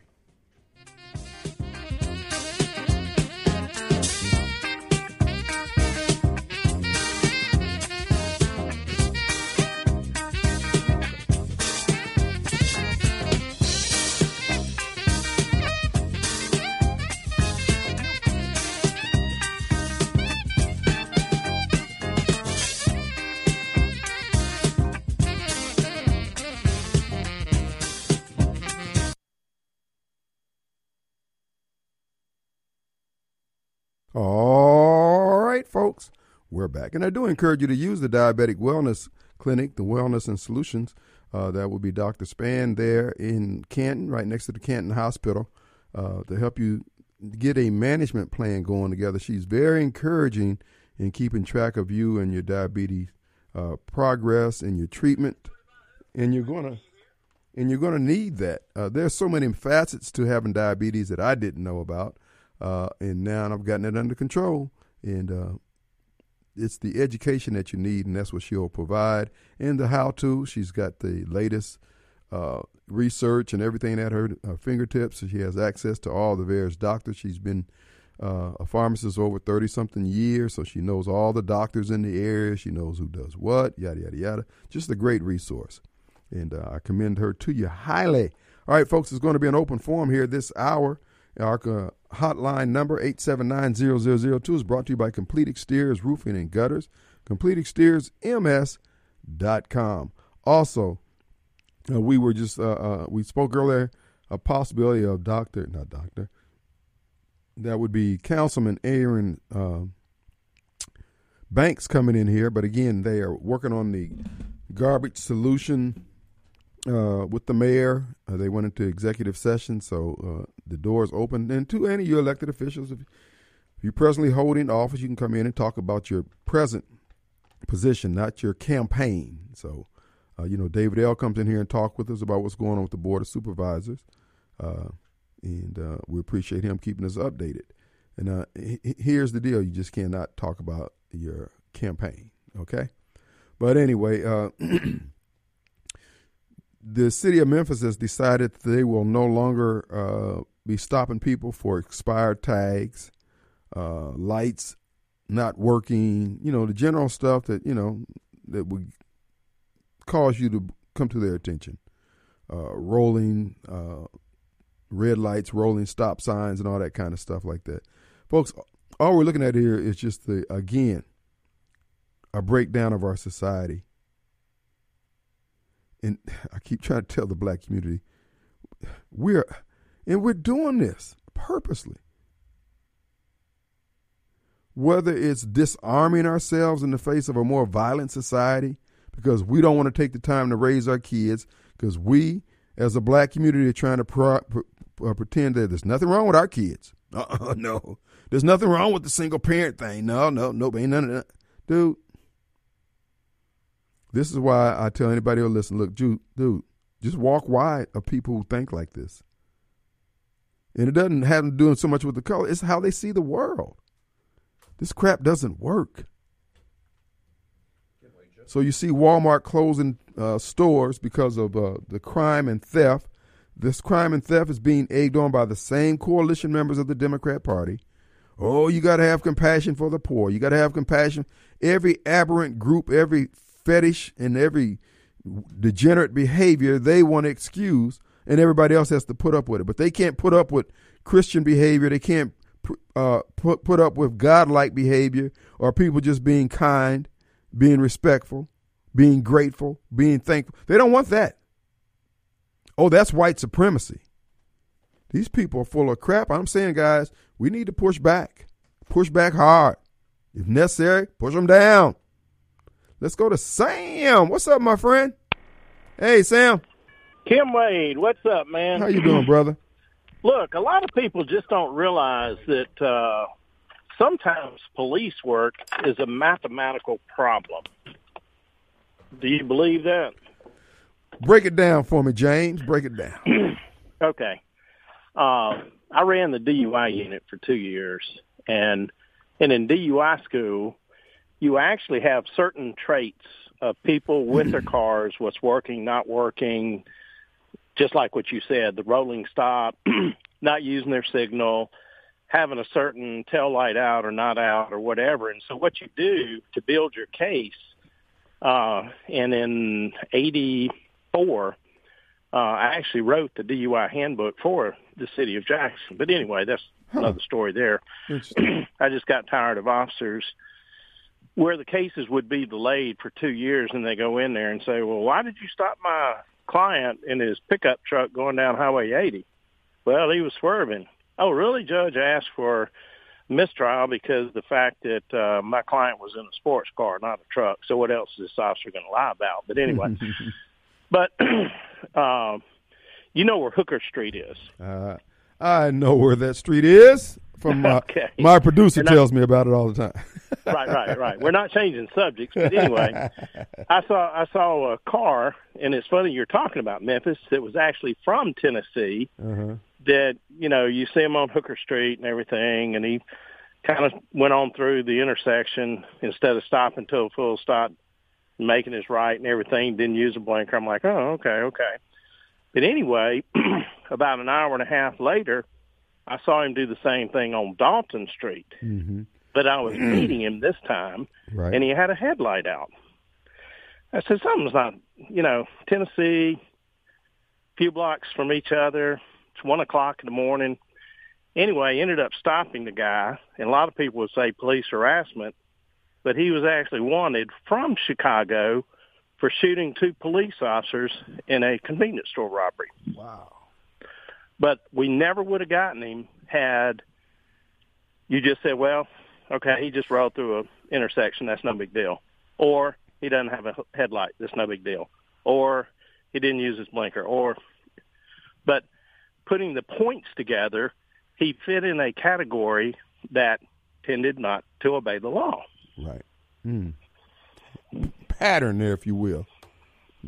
All right, folks, we're back. And I do encourage you to use the Diabetic Wellness Clinic, the Wellness and Solutions. That will be Dr. Span there in Canton, right next to the Canton Hospital, to help you get a management plan going together. She's very encouraging in keeping track of you and your diabetes progress and your treatment. And you're gonna need that. There's so many facets to having diabetes that I didn't know about. And now I've gotten it under control, and it's the education that you need, and that's what she'll provide. And the how-to, she's got the latest research and everything at her fingertips. She has access to all the various doctors. She's been a pharmacist over 30-something years, so she knows all the doctors in the area. She knows who does what, yada, yada, yada. Just a great resource, and I commend her to you highly. All right, folks, it's going to be an open forum here this hour. Our hotline number, 879-0002, is brought to you by Complete Exteriors Roofing and Gutters, CompleteExteriorsMS.com. Also, we spoke earlier a possibility of that would be Councilman Aaron Banks coming in here. But again, they are working on the garbage solution with the mayor. They went into executive session, so the door is open. And to any of your elected officials, if you're presently holding office, you can come in and talk about your present position, not your campaign. So, David L. comes in here and talk with us about what's going on with the Board of Supervisors, and we appreciate him keeping us updated. And here's the deal. You just cannot talk about your campaign, okay? But anyway, the city of Memphis has decided that they will no longer be stopping people for expired tags, lights not working, the general stuff that, that would cause you to come to their attention. Rolling red lights, rolling stop signs, and all that kind of stuff like that. Folks, all we're looking at here is just, a breakdown of our society. And I keep trying to tell the black community, we're doing this purposely. Whether it's disarming ourselves in the face of a more violent society because we don't want to take the time to raise our kids, because we as a black community are trying to pretend that there's nothing wrong with our kids. No, there's nothing wrong with the single parent thing. No, ain't none of that. Dude. This is why I tell anybody who listen, look, dude, just walk wide of people who think like this. And it doesn't have to do so much with the color. It's how they see the world. This crap doesn't work. So you see Walmart closing stores because of the crime and theft. This crime and theft is being egged on by the same coalition members of the Democrat Party. Oh, you got to have compassion for the poor. You got to have compassion. Every aberrant group, every fetish and every degenerate behavior they want to excuse, and everybody else has to put up with it. But they can't put up with Christian behavior. They can't put up with godlike behavior or people just being kind, being respectful, being grateful, being thankful. They don't want that. Oh, that's white supremacy. These people are full of crap. I'm saying, guys, we need to push back. Push back hard. If necessary, push them down. Let's go to Sam. What's up, my friend? Hey, Sam. Kim Wade, what's up, man? How you doing, brother? Look, a lot of people just don't realize that sometimes police work is a mathematical problem. Do you believe that? Break it down for me, James. Break it down. Okay. I ran the DUI unit for 2 years, and in DUI school, you actually have certain traits of people with their cars, what's working, not working, just like what you said, the rolling stop, not using their signal, having a certain tail light out or not out or whatever. And so what you do to build your case, and in 84, I actually wrote the DUI handbook for the city of Jackson. But anyway, that's another story there. I just got tired of officers where the cases would be delayed for 2 years, and they go in there and say, well, why did you stop my client in his pickup truck going down Highway 80? Well, he was swerving. Oh, really, Judge? I asked for mistrial because of the fact that my client was in a sports car, not a truck. So what else is this officer going to lie about? But anyway, but you know where Hooker Street is. I know where that street is. From my producer tells me about it all the time. Right. We're not changing subjects, but anyway, I saw a car, and it's funny you're talking about Memphis. That was actually from Tennessee. Uh-huh. That you see him on Hooker Street and everything, and he kind of went on through the intersection instead of stopping till a full stop, making his right and everything. Didn't use a blinker. I'm like, oh, okay. But anyway, about an hour and a half later, I saw him do the same thing on Dalton Street, mm-hmm. but I was beating him this time, right. And he had a headlight out. I said, something's not, Tennessee, a few blocks from each other. It's 1 o'clock in the morning. Anyway, I ended up stopping the guy, and a lot of people would say police harassment, but he was actually wanted from Chicago for shooting two police officers in a convenience store robbery. Wow. But we never would have gotten him had you just said, well, okay, he just rolled through an intersection. That's no big deal. Or he doesn't have a headlight. That's no big deal. Or he didn't use his blinker. But putting the points together, he fit in a category that tended not to obey the law. Right. Mm. Pattern there, if you will.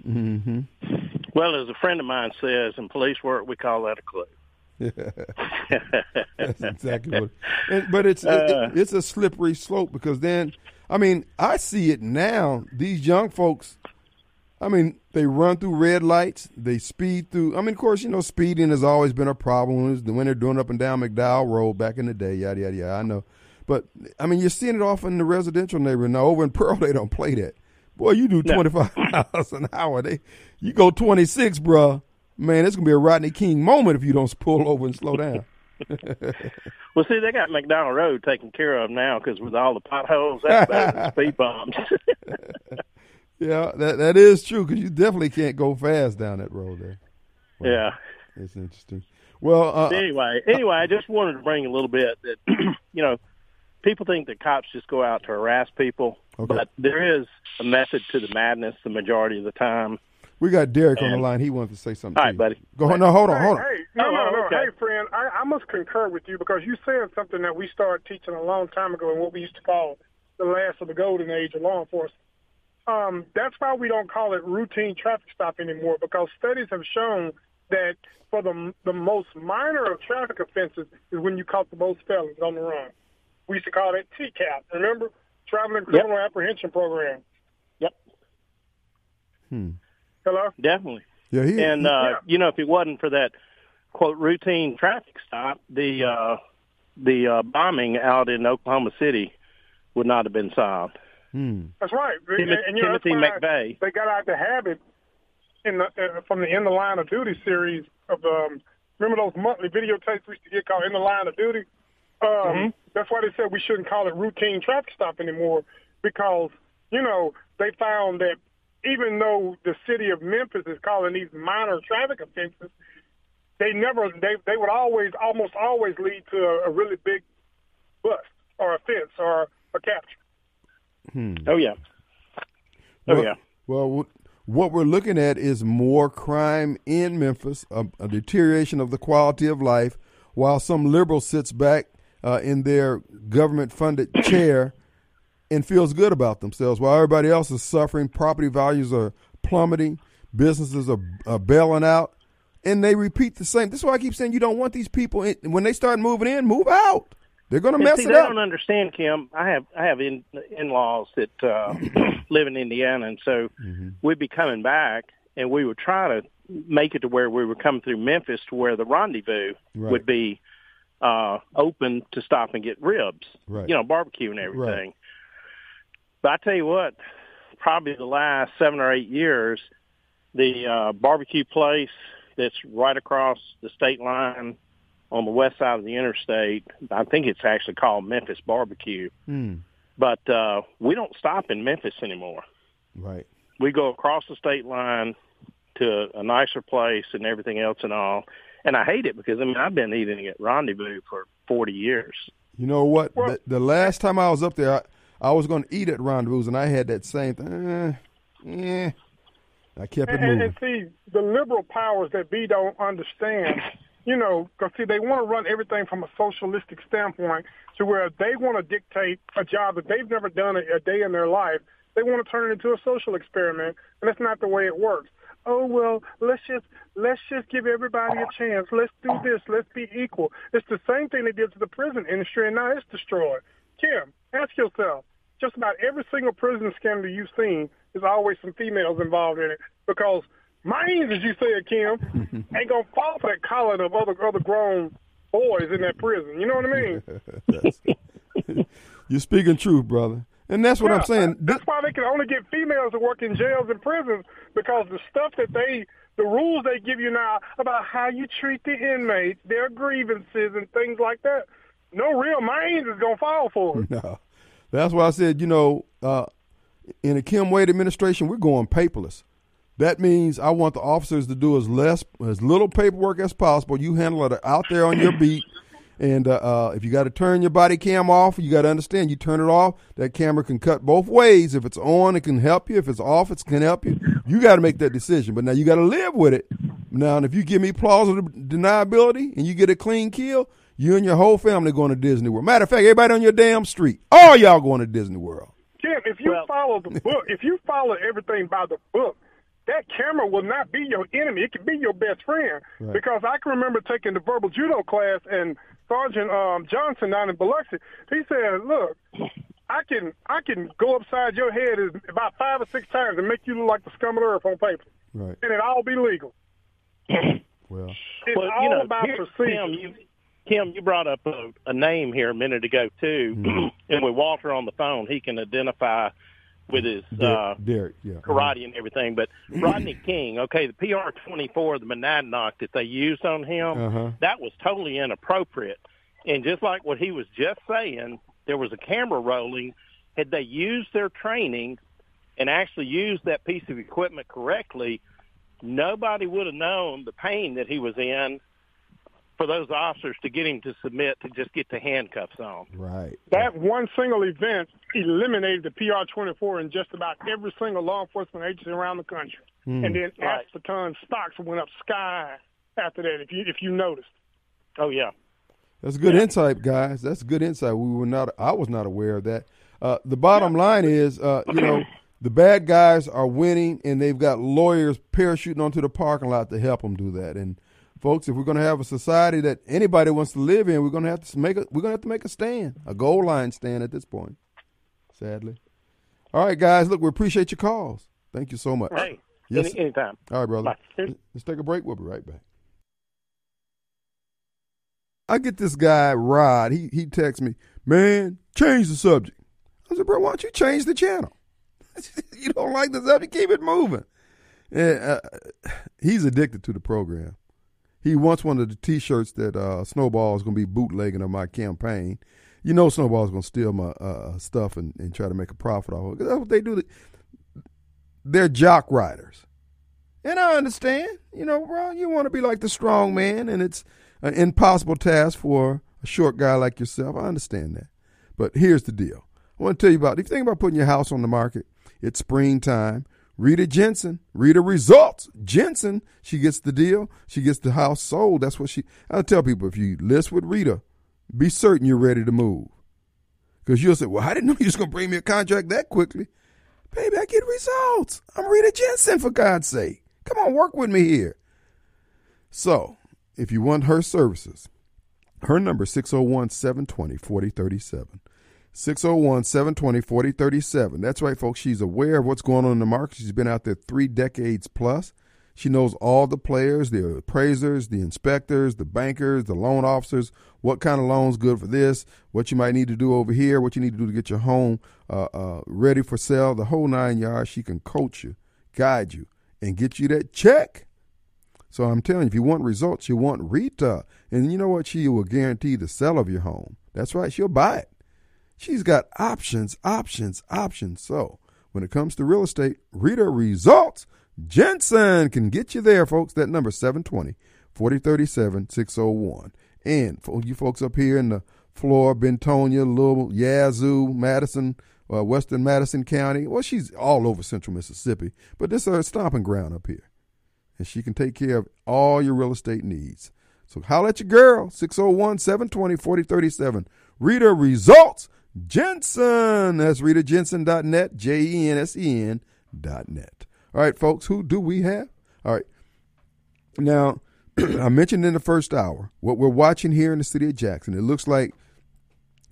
Mm-hmm. Well, as a friend of mine says, in police work, we call that a clue. Yeah. That's exactly what it is. But it's a slippery slope because then, I see it now. These young folks, they run through red lights. They speed through. Of course, speeding has always been a problem when they're doing up and down McDowell Road back in the day, yada, yada, yada. I know. But, you're seeing it off in the residential neighborhood. Now, over in Pearl, they don't play that. Boy, you do 25 miles an hour. You go 26, bruh. Man, it's going to be a Rodney King moment if you don't pull over and slow down. Well, see, they got McDonald Road taken care of now because with all the potholes, that's better than speed bumps. Yeah, that is true because you definitely can't go fast down that road there. Wow. Yeah. It's interesting. Well, anyway, I just wanted to bring a little bit that, people think that cops just go out to harass people, okay. But there is a method to the madness the majority of the time. We got Derek on the line. He wanted to say something. All right, buddy. Go ahead. No, hold on. Hey, no. Okay. Hey, friend, I must concur with you because you said something that we started teaching a long time ago in what we used to call the last of the golden age of law enforcement. That's why we don't call it routine traffic stop anymore because studies have shown that for the most minor of traffic offenses is when you caught the most felons on the run. We used to call that TCAP. Remember? Traveling Criminal Apprehension Program. Yep. Hello? Definitely. Yeah, if it wasn't for that, quote, routine traffic stop, the bombing out in Oklahoma City would not have been solved. That's right. Timothy McVeigh. They got out the habit from the In the Line of Duty series of remember those monthly videotapes we used to get called In the Line of Duty? That's why they said we shouldn't call it routine traffic stop anymore because, they found that even though the city of Memphis is calling these minor traffic offenses, they would almost always lead to a really big bust or offense or a capture. Oh, yeah. Well, what we're looking at is more crime in Memphis, a deterioration of the quality of life, while some liberal sits back in their government-funded chair and feels good about themselves, while everybody else is suffering. Property values are plummeting. Businesses are bailing out. And they repeat the same. This is why I keep saying you don't want these people in. When they start moving in, move out. They're going to mess it up. I don't understand, Kim. I have in-laws that live in Indiana, and so we'd be coming back, and we would try to make it to where we would come through Memphis to where the Rendezvous would be open to stop and get ribs, you know, barbecue and everything. But I tell you what, probably the last 7 or 8 years, the barbecue place that's right across the state line on the west side of the interstate, I think it's actually called Memphis Barbecue. But we don't stop in Memphis anymore. Right. We go across the state line to a nicer place and everything else and all. And I hate it because, I mean, I've been eating at Rendezvous for 40 years. You know what? The last time I was up there, I was going to eat at Rendezvous, and I had that same thing. I kept it moving. And see, the liberal powers that be don't understand, you know, because, see, they want to run everything from a socialistic standpoint to where they want to dictate a job that they've never done a day in their life. They want to turn it into a social experiment, and that's not the way it works. Oh, well, let's just give everybody a chance. Let's do this. Let's be equal. It's the same thing they did to the prison industry, and now it's destroyed. Kim, ask yourself, just about every single prison scandal you've seen, there's always some females involved in it because mine, as you said, Kim, ain't going to fall for that collar of other grown boys in that prison. You know what I mean? You're speaking truth, brother. And that's what I'm saying. That's why they can only get females to work in jails and prisons because the stuff that the rules they give you now about how you treat the inmates, their grievances and things like that, no real minds is going to fall for it. No. That's why I said, you know, in the Kim Wade administration, we're going paperless. That means I want the officers to do as little paperwork as possible. You handle it out there on your beat. And if you got to turn your body cam off, you got to understand, you turn it off, that camera can cut both ways. If it's on, it can help you. If it's off, it can help you. You got to make that decision. But now you got to live with it. Now, and if you give me plausible deniability and you get a clean kill, you and your whole family going to Disney World. Matter of fact, everybody on your damn street, all y'all going to Disney World. Jim, if you follow the book, if you follow everything by the book, that camera will not be your enemy. It can be your best friend. Right. Because I can remember taking the verbal judo class, and Sergeant Johnson down in Biloxi, he said, look, I can go upside your head about 5 or 6 times and make you look like the scum of the earth on paper. Right. And it'll all be legal. It's all about procedure. Kim, you brought up a name here a minute ago, too. And with Walter on the phone, he can identify with his Derek, karate and everything. But Rodney King, okay, the PR-24, the Monadnock that they used on him, that was totally inappropriate. And just like what he was just saying, there was a camera rolling. Had they used their training and actually used that piece of equipment correctly, nobody would have known the pain that he was in for those officers to get him to submit to just get the handcuffs on. Right. That one single event eliminated the PR-24 in just about every single law enforcement agency around the country. And then Asparton stocks went up sky after that, if you noticed. Oh, yeah. That's good insight, guys. That's good insight. I was not aware of that. The bottom line is, you know, the bad guys are winning, and they've got lawyers parachuting onto the parking lot to help them do that. And folks, if we're going to have a society that anybody wants to live in, we're going to have to make a stand, a goal line stand at this point, sadly. All right, guys, look, we appreciate your calls. Thank you so much. Right. Yes. Anytime. All right, brother. Bye. Let's take a break. We'll be right back. I get this guy, Rod. He texts me, man, change the subject. I said, bro, why don't you change the channel? You don't like the subject, keep it moving. And, he's addicted to the program. He wants one of the T-shirts that Snowball is going to be bootlegging on my campaign. You know Snowball is going to steal my stuff and try to make a profit off of it. That's what they do. They're jock riders. And I understand. You know, bro, you want to be like the strong man, and it's an impossible task for a short guy like yourself. I understand that. But here's the deal. I want to tell you about, if you think about putting your house on the market, It's springtime. Rita Jensen, Rita Results Jensen, she gets the deal. She gets the house sold. That's what she, I tell people, if you list with Rita, be certain you're ready to move. Because you'll say, well, I didn't know you was going to bring me a contract that quickly. Baby, I get results. I'm Rita Jensen, for God's sake. Come on, work with me here. So, if you want her services, her number is 601-720-4037. 601-720-4037. That's right, folks. She's aware of what's going on in the market. She's been out there 3 decades plus. She knows all the players, the appraisers, the inspectors, the bankers, the loan officers, what kind of loan's good for this, what you might need to do over here, what you need to do to get your home ready for sale, the whole 9 yards. She can coach you, guide you, and get you that check. So I'm telling you, if you want results, you want Rita. And you know what? She will guarantee the sale of your home. That's right. She'll buy it. She's got options, options, options. So when it comes to real estate, Rita Results Jensen can get you there, folks. That number 720-4037-601. And for you folks up here in the Florida, Bentonia, Louisville, Yazoo, Madison, Western Madison County. Well, she's all over central Mississippi, but this is her stomping ground up here. And she can take care of all your real estate needs. So holler at your girl, 601-720-4037. Rita Results Jensen. That's ritajensen.net, Jensen.net. All right, folks, who do we have? All right. Now, I mentioned in the first hour what we're watching here in the city of Jackson. It looks like,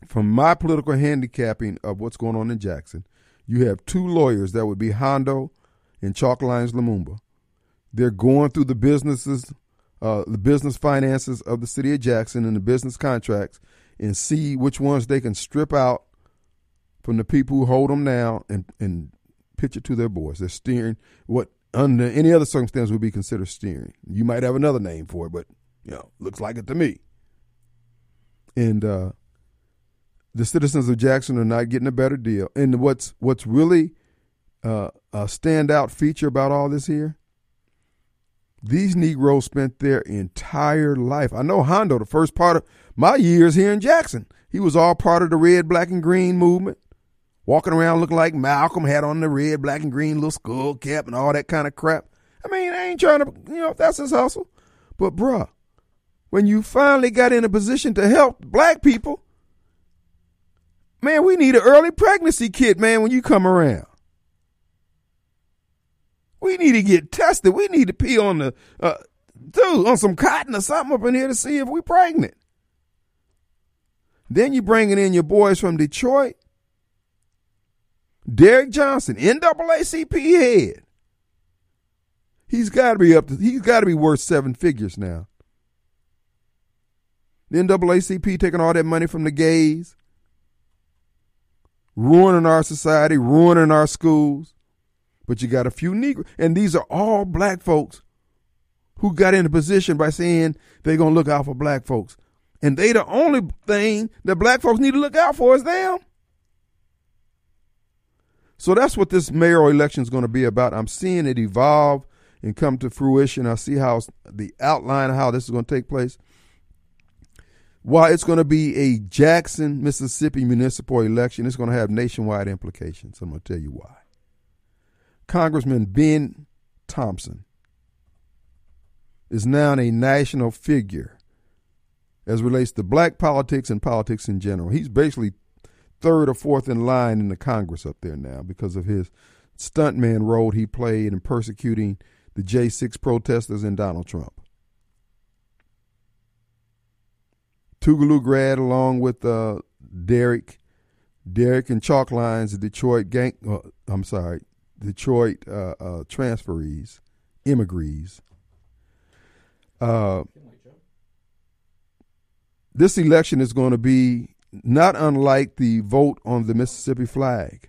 from my political handicapping of what's going on in Jackson, you have 2 lawyers. That would be Hondo and Chalk Lines Lumumba. They're going through the businesses, the business finances of the city of Jackson and the business contracts, and see which ones they can strip out from the people who hold them now and pitch it to their boys. They're steering what under any other circumstance would be considered steering. You might have another name for it, but you know, looks like it to me. And the citizens of Jackson are not getting a better deal. And what's really a standout feature about all this here? These Negroes spent their entire life. I know Hondo, the first part of my years here in Jackson, he was all part of the red, black, and green movement, walking around looking like Malcolm, had on the red, black, and green little skull cap and all that kind of crap. I mean, I ain't trying to, you know, that's his hustle. But, bruh, when you finally got in a position to help black people, man, we need an early pregnancy kit, man, when you come around. We need to get tested. We need to pee on the dude on some cotton or something up in here to see if we're pregnant. Then you bringing in your boys from Detroit. Derek Johnson, NAACP head. He's got to be worth 7 figures now. The NAACP taking all that money from the gays, ruining our society, ruining our schools. But you got a few Negroes, and these are all black folks who got in a position by saying they're going to look out for black folks. And they the only thing that black folks need to look out for is them. So that's what this mayoral election is going to be about. I'm seeing it evolve and come to fruition. I see how the outline of how this is going to take place. While it's going to be a Jackson, Mississippi municipal election, it's going to have nationwide implications. I'm going to tell you why. Congressman Ben Thompson is now a national figure as relates to black politics and politics in general. He's basically 3rd or 4th in line in the Congress up there now because of his stuntman role he played in persecuting the J6 protesters and Donald Trump. Tougaloo grad along with Derek and Chalk Lines, the Detroit transferees, emigrees. This election is going to be not unlike the vote on the Mississippi flag.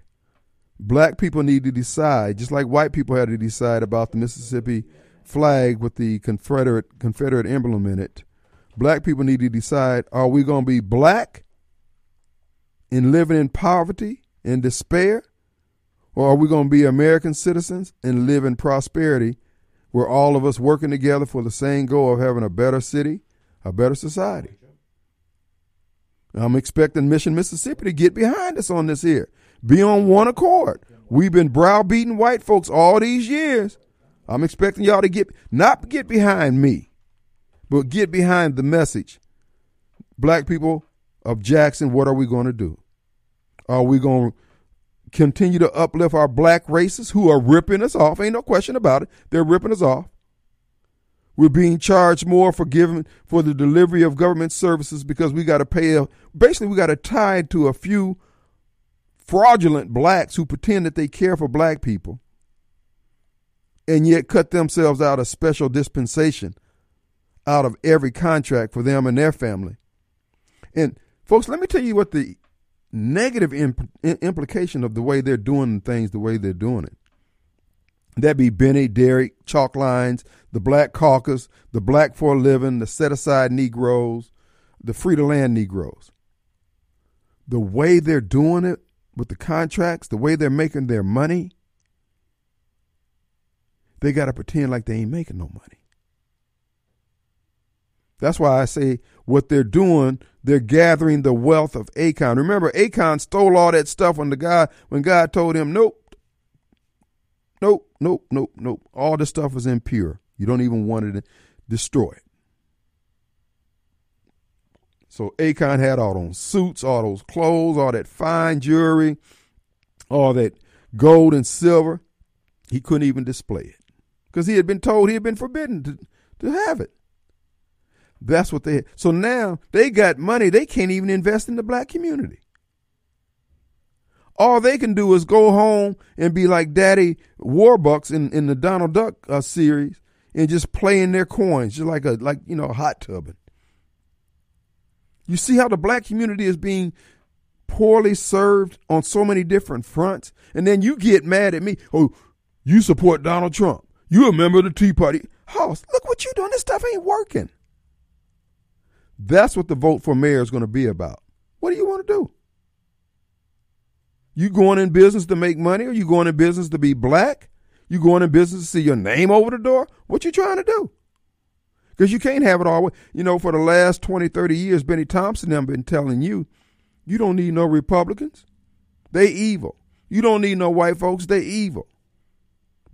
Black people need to decide, just like white people had to decide about the Mississippi flag with the Confederate emblem in it. Black people need to decide, are we going to be black and living in poverty and despair? Or are we going to be American citizens and live in prosperity where all of us working together for the same goal of having a better city, a better society? I'm expecting Mission Mississippi to get behind us on this here. Be on one accord. We've been browbeating white folks all these years. I'm expecting y'all to not get behind me, but get behind the message. Black people of Jackson, what are we going to do? Are we going to continue to uplift our black racists who are ripping us off? Ain't no question about it. They're ripping us off. We're being charged more for the delivery of government services because we got to pay. Basically, we got to tie to a few fraudulent blacks who pretend that they care for black people and yet cut themselves out a special dispensation out of every contract for them and their family. And folks, let me tell you what the negative implication of the way they're doing things the way they're doing it. That'd be Benny, Derek, Chalk Lines, the Black Caucus, the Black for a Living, the Set Aside Negroes, the Free to Land Negroes. The way they're doing it with the contracts, the way they're making their money, they got to pretend like they ain't making no money. That's why I say what they're doing, they're gathering the wealth of Akan. Remember, Akan stole all that stuff when God told him, nope. All this stuff is impure. You don't even want it to destroy it. So Akan had all those suits, all those clothes, all that fine jewelry, all that gold and silver. He couldn't even display it because he had been told he had been forbidden to have it. That's what they had. So now they got money. They can't even invest in the black community. All they can do is go home and be like Daddy Warbucks in the Donald Duck series and just play in their coins, just like hot tubbing. You see how the black community is being poorly served on so many different fronts. And then you get mad at me. Oh, you support Donald Trump. You a member of the Tea Party. Hoss, look what you doing. This stuff ain't working. That's what the vote for mayor is going to be about. What do you want to do? You going in business to make money, or you going in business to be black? You going in business to see your name over the door? What you trying to do? Because you can't have it all. You know, for the last 20, 30 years, Benny Thompson have been telling you, you don't need no Republicans. They evil. You don't need no white folks. They evil.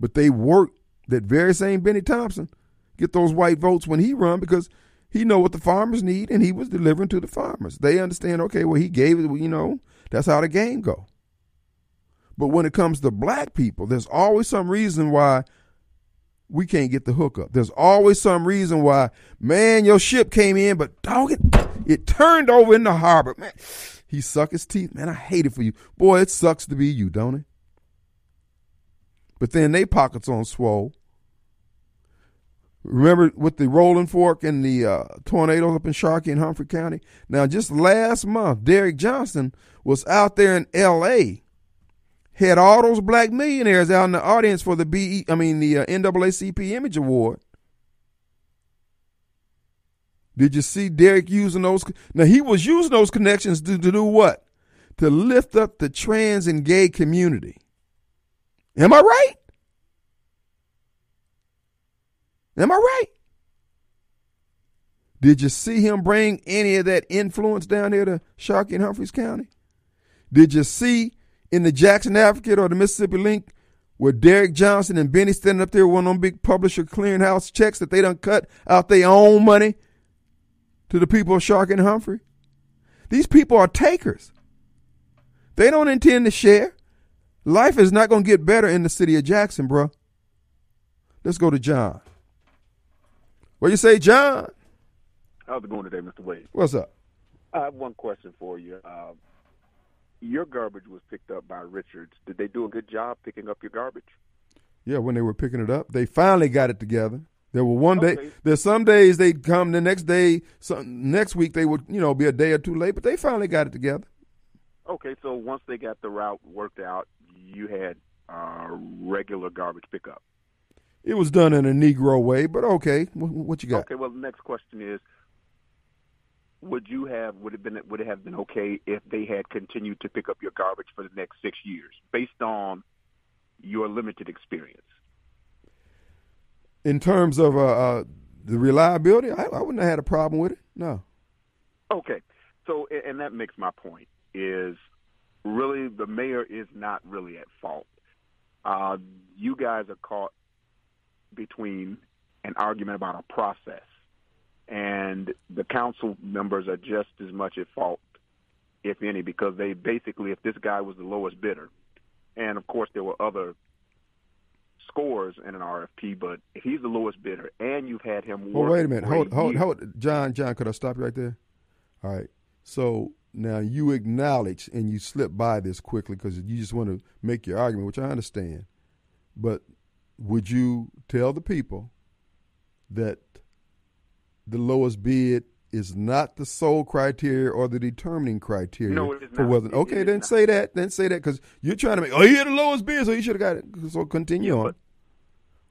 But they work that very same Benny Thompson, get those white votes when he run, because he know what the farmers need, and he was delivering to the farmers. They understand, okay, well, he gave it, that's how the game go. But when it comes to black people, there's always some reason why we can't get the hookup. There's always some reason why, man, your ship came in, but dog, it turned over in the harbor. Man, he sucked his teeth. Man, I hate it for you. Boy, it sucks to be you, don't it? But then they pockets on swole. Remember with the Rolling Fork and the tornadoes up in Sharky and Humphrey County? Now, just last month, Derek Johnson was out there in L.A., had all those black millionaires out in the audience for the NAACP Image Award. Did you see Derek using those? Now, he was using those connections to do what? To lift up the trans and gay community. Am I right? Am I right? Did you see him bring any of that influence down here to Sharkey and Humphreys County? Did you see in the Jackson Advocate or the Mississippi Link where Derek Johnson and Benny standing up there with one of them big publisher clearinghouse checks that they done cut out their own money to the people of Sharkey and Humphrey? These people are takers. They don't intend to share. Life is not going to get better in the city of Jackson, bro. Let's go to John. What do you say, John? How's it going today, Mr. Wade? What's up? I have one question for you. Your garbage was picked up by Richards. Did they do a good job picking up your garbage? Yeah, when they were picking it up, they finally got it together. There were one day. There's some days they'd come the next day. Next week they would, be a day or two late, but they finally got it together. Okay, so once they got the route worked out, you had regular garbage pickup. It was done in a Negro way, but okay. What you got? Okay. Well, the next question is: Would it have been okay if they had continued to pick up your garbage for the next 6 years, based on your limited experience? In terms of the reliability, I wouldn't have had a problem with it. No. Okay. So, and that makes my point: is really the mayor is not really at fault. You guys are caught between an argument about a process, and the council members are just as much at fault, if any, because they basically, if this guy was the lowest bidder, and of course there were other scores in an RFP, but if he's the lowest bidder and you've had him work. Well, wait a minute. Hold. John, could I stop you right there? All right. So now you acknowledge, and you slip by this quickly because you just want to make your argument, which I understand, but would you tell the people that the lowest bid is not the sole criteria or the determining criteria? No, it is not. Say that. Then say that, because you're trying to make, he had the lowest bid, so he should have got it. So continue on.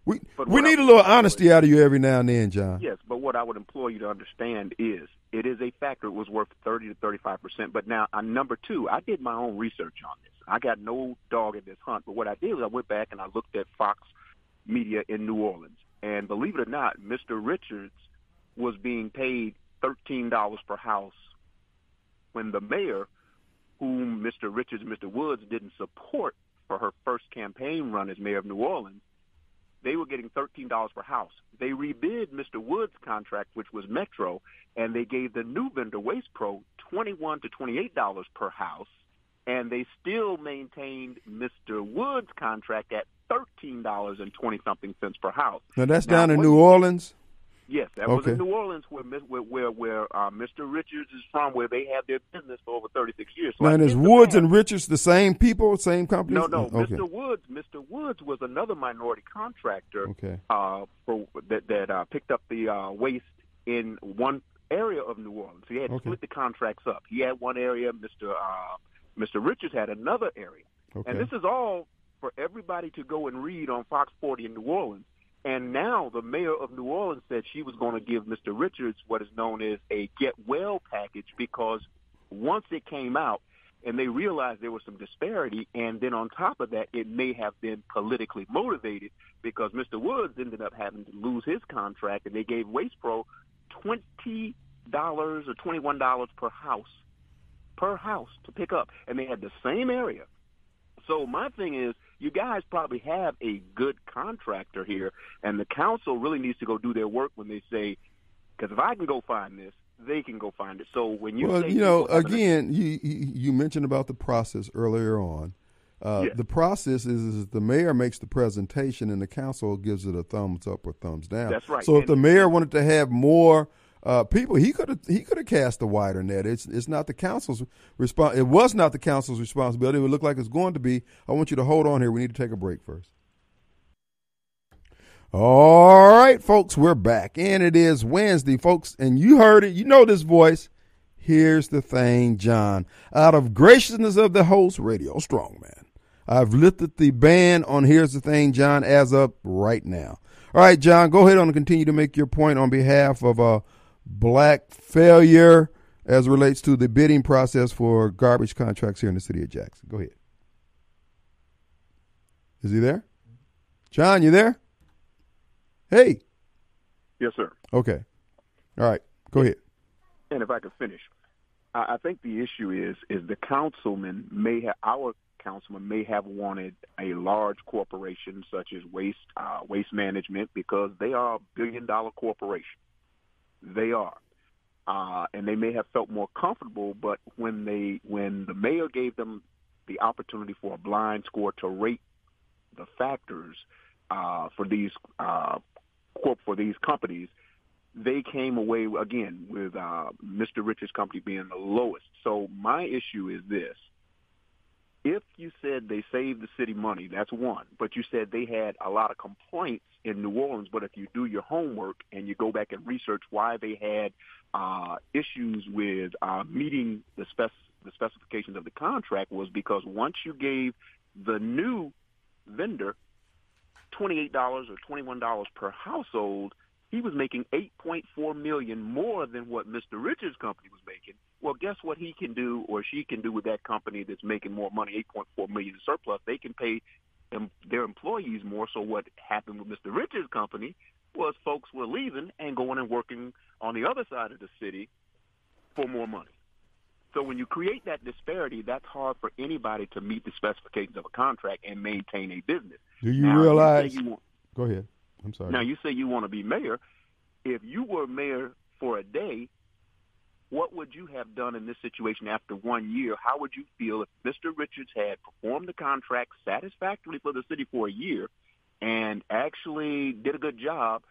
We need a little honesty out of you every now and then, John. Yes, but what I would implore you to understand is it is a factor. It was worth 30 to 35%. But now, number two, I did my own research on this. I got no dog in this hunt. But what I did was I went back and I looked at Fox Media in New Orleans. And believe it or not, Mr. Richards was being paid $13 per house when the mayor, whom Mr. Richards and Mr. Woods didn't support for her first campaign run as mayor of New Orleans, they were getting $13 per house. They rebid Mr. Woods' contract, which was Metro, and they gave the new vendor, Waste Pro, $21 to $28 per house, and they still maintained Mr. Woods' contract at $13.20-something per house. Now, that's down in New Orleans? Yes, that was in New Orleans, where Mr. Richards is from, where they have their business for over 36 years. So and is Woods and Richards the same people, same companies? No. Okay. Mr. Woods was another minority contractor that picked up the waste in one area of New Orleans. So he had split the contracts up. He had one area. Mr. Richards had another area. Okay. And this is all for everybody to go and read on Fox 40 in New Orleans. And now the mayor of New Orleans said she was going to give Mr. Richards what is known as a get-well package, because once it came out and they realized there was some disparity, and then on top of that, it may have been politically motivated, because Mr. Woods ended up having to lose his contract, and they gave Waste Pro $20 or $21 per house to pick up, and they had the same area. So my thing is, you guys probably have a good contractor here, and the council really needs to go do their work when they say, because if I can go find this, they can go find it. So when you you mentioned about the process earlier on. The process is the mayor makes the presentation, and the council gives it a thumbs up or thumbs down. That's right. So if the mayor wanted to have more people, he could have cast a wider net. It's not the council's response. It was not the council's responsibility. It would look like it's going to be. I want you to hold on here. We need to take a break first. All right, folks, we're back, and it is Wednesday, folks, and you heard it. You know this voice. Here's the thing, John. Out of graciousness of the host, Radio Strongman, I've lifted the ban on Here's the Thing, John, as of right now. All right, John, go ahead on and continue to make your point on behalf of black failure as relates to the bidding process for garbage contracts here in the city of Jackson. Go ahead. Is he there? John, you there? Hey. Yes, sir. Okay. All right. Go ahead. And if I could finish, I think the issue is our councilman may have wanted a large corporation such as Waste Management, because they are a billion-dollar corporation. They are, and they may have felt more comfortable. But when the mayor gave them the opportunity for a blind score to rate the factors for these companies, they came away again with Mr. Richards' company being the lowest. So my issue is this: if you said they saved the city money, that's one. But you said they had a lot of complaints in New Orleans. But if you do your homework and you go back and research why they had issues with meeting the specifications of the contract, was because once you gave the new vendor $28 or $21 per household, he was making $8.4 million more than what Mr. Richards' company was making. Well, guess what he can do or she can do with that company that's making more money, $8.4 million in surplus? They can pay their employees more. So what happened with Mr. Richards' company was folks were leaving and going and working on the other side of the city for more money. So when you create that disparity, that's hard for anybody to meet the specifications of a contract and maintain a business. Do you realize? Go ahead. I'm sorry. Now, you say you want to be mayor. If you were mayor for a day, what would you have done in this situation after 1 year? How would you feel if Mr. Richards had performed the contract satisfactorily for the city for a year and actually did a good job?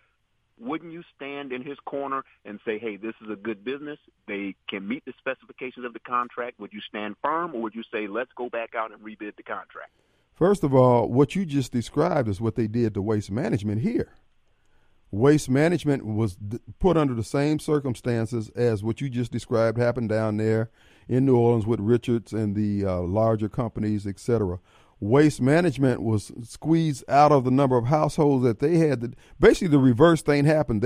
Wouldn't you stand in his corner and say, hey, this is a good business, they can meet the specifications of the contract? Would you stand firm, or would you say, let's go back out and rebid the contract? First of all, what you just described is what they did to Waste Management here. Waste Management was put under the same circumstances as what you just described happened down there in New Orleans with Richards and the larger companies, et cetera. Waste Management was squeezed out of the number of households that they had. Basically, the reverse thing happened.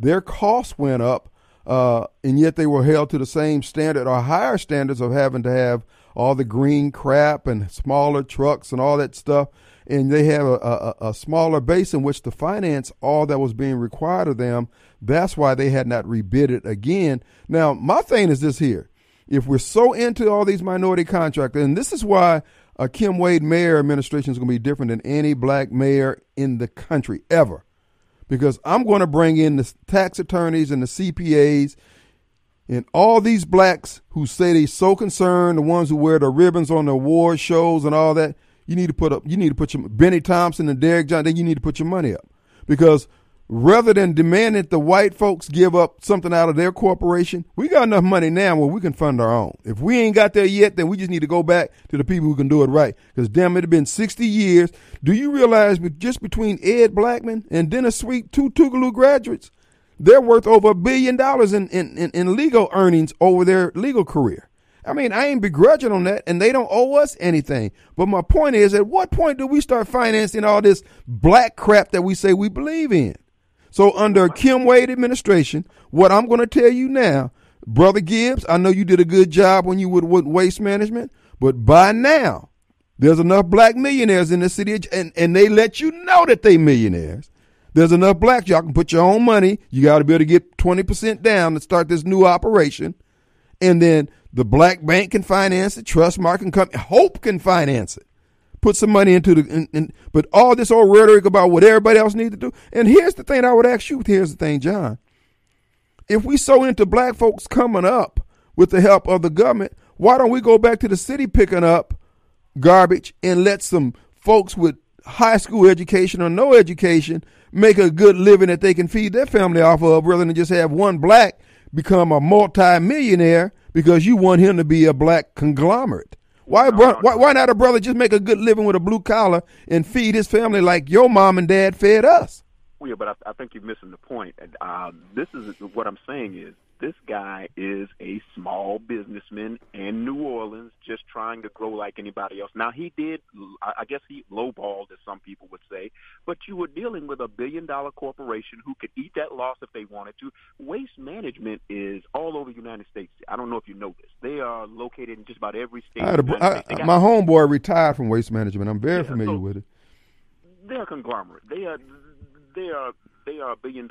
Their costs went up, and yet they were held to the same standard or higher standards of having to have all the green crap and smaller trucks and all that stuff. And they have a smaller base in which to finance all that was being required of them. That's why they had not rebid it again. Now, my thing is this here. If we're so into all these minority contractors, and this is why a Kim Wade mayor administration is going to be different than any black mayor in the country ever, because I'm going to bring in the tax attorneys and the CPAs and all these blacks who say they're so concerned, the ones who wear the ribbons on the award shows and all that. You need to put your Benny Thompson and Derek Johnson. Then you need to put your money up, because rather than demand that the white folks give up something out of their corporation, we got enough money now where we can fund our own. If we ain't got there yet, then we just need to go back to the people who can do it right. Because damn, it had been 60 years. Do you realize just between Ed Blackman and Dennis Sweet, two Tougaloo graduates, they're worth over $1 billion in legal earnings over their legal career? I mean, I ain't begrudging on that, and they don't owe us anything. But my point is, at what point do we start financing all this black crap that we say we believe in? So under Kim Wade administration, what I'm going to tell you now, Brother Gibbs, I know you did a good job when you were with Waste Management, but by now, there's enough black millionaires in the city, and they let you know that they millionaires. There's enough blacks. Y'all can put your own money. You got to be able to get 20% down to start this new operation. And then the black bank can finance it. Trustmark can come. Hope can finance it. Put some money into the. But all this old rhetoric about what everybody else needs to do. And here's the thing I would ask you. Here's the thing, John. If we so into black folks coming up with the help of the government, why don't we go back to the city picking up garbage and let some folks with high school education or no education make a good living that they can feed their family off of, rather than just have one black become a multi-millionaire because you want him to be a black conglomerate. Why not a brother just make a good living with a blue collar and feed his family like your mom and dad fed us? Well, yeah, but I think you're missing the point. This is what I'm saying is, this guy is a small businessman in New Orleans just trying to grow like anybody else. Now, he did, I guess he lowballed, as some people would say, but you were dealing with $1 billion corporation who could eat that loss if they wanted to. Waste Management is all over the United States. I don't know if you know this. They are located in just about every state. My homeboy retired from Waste Management. I'm very familiar with it. They're a conglomerate. They are $1 billion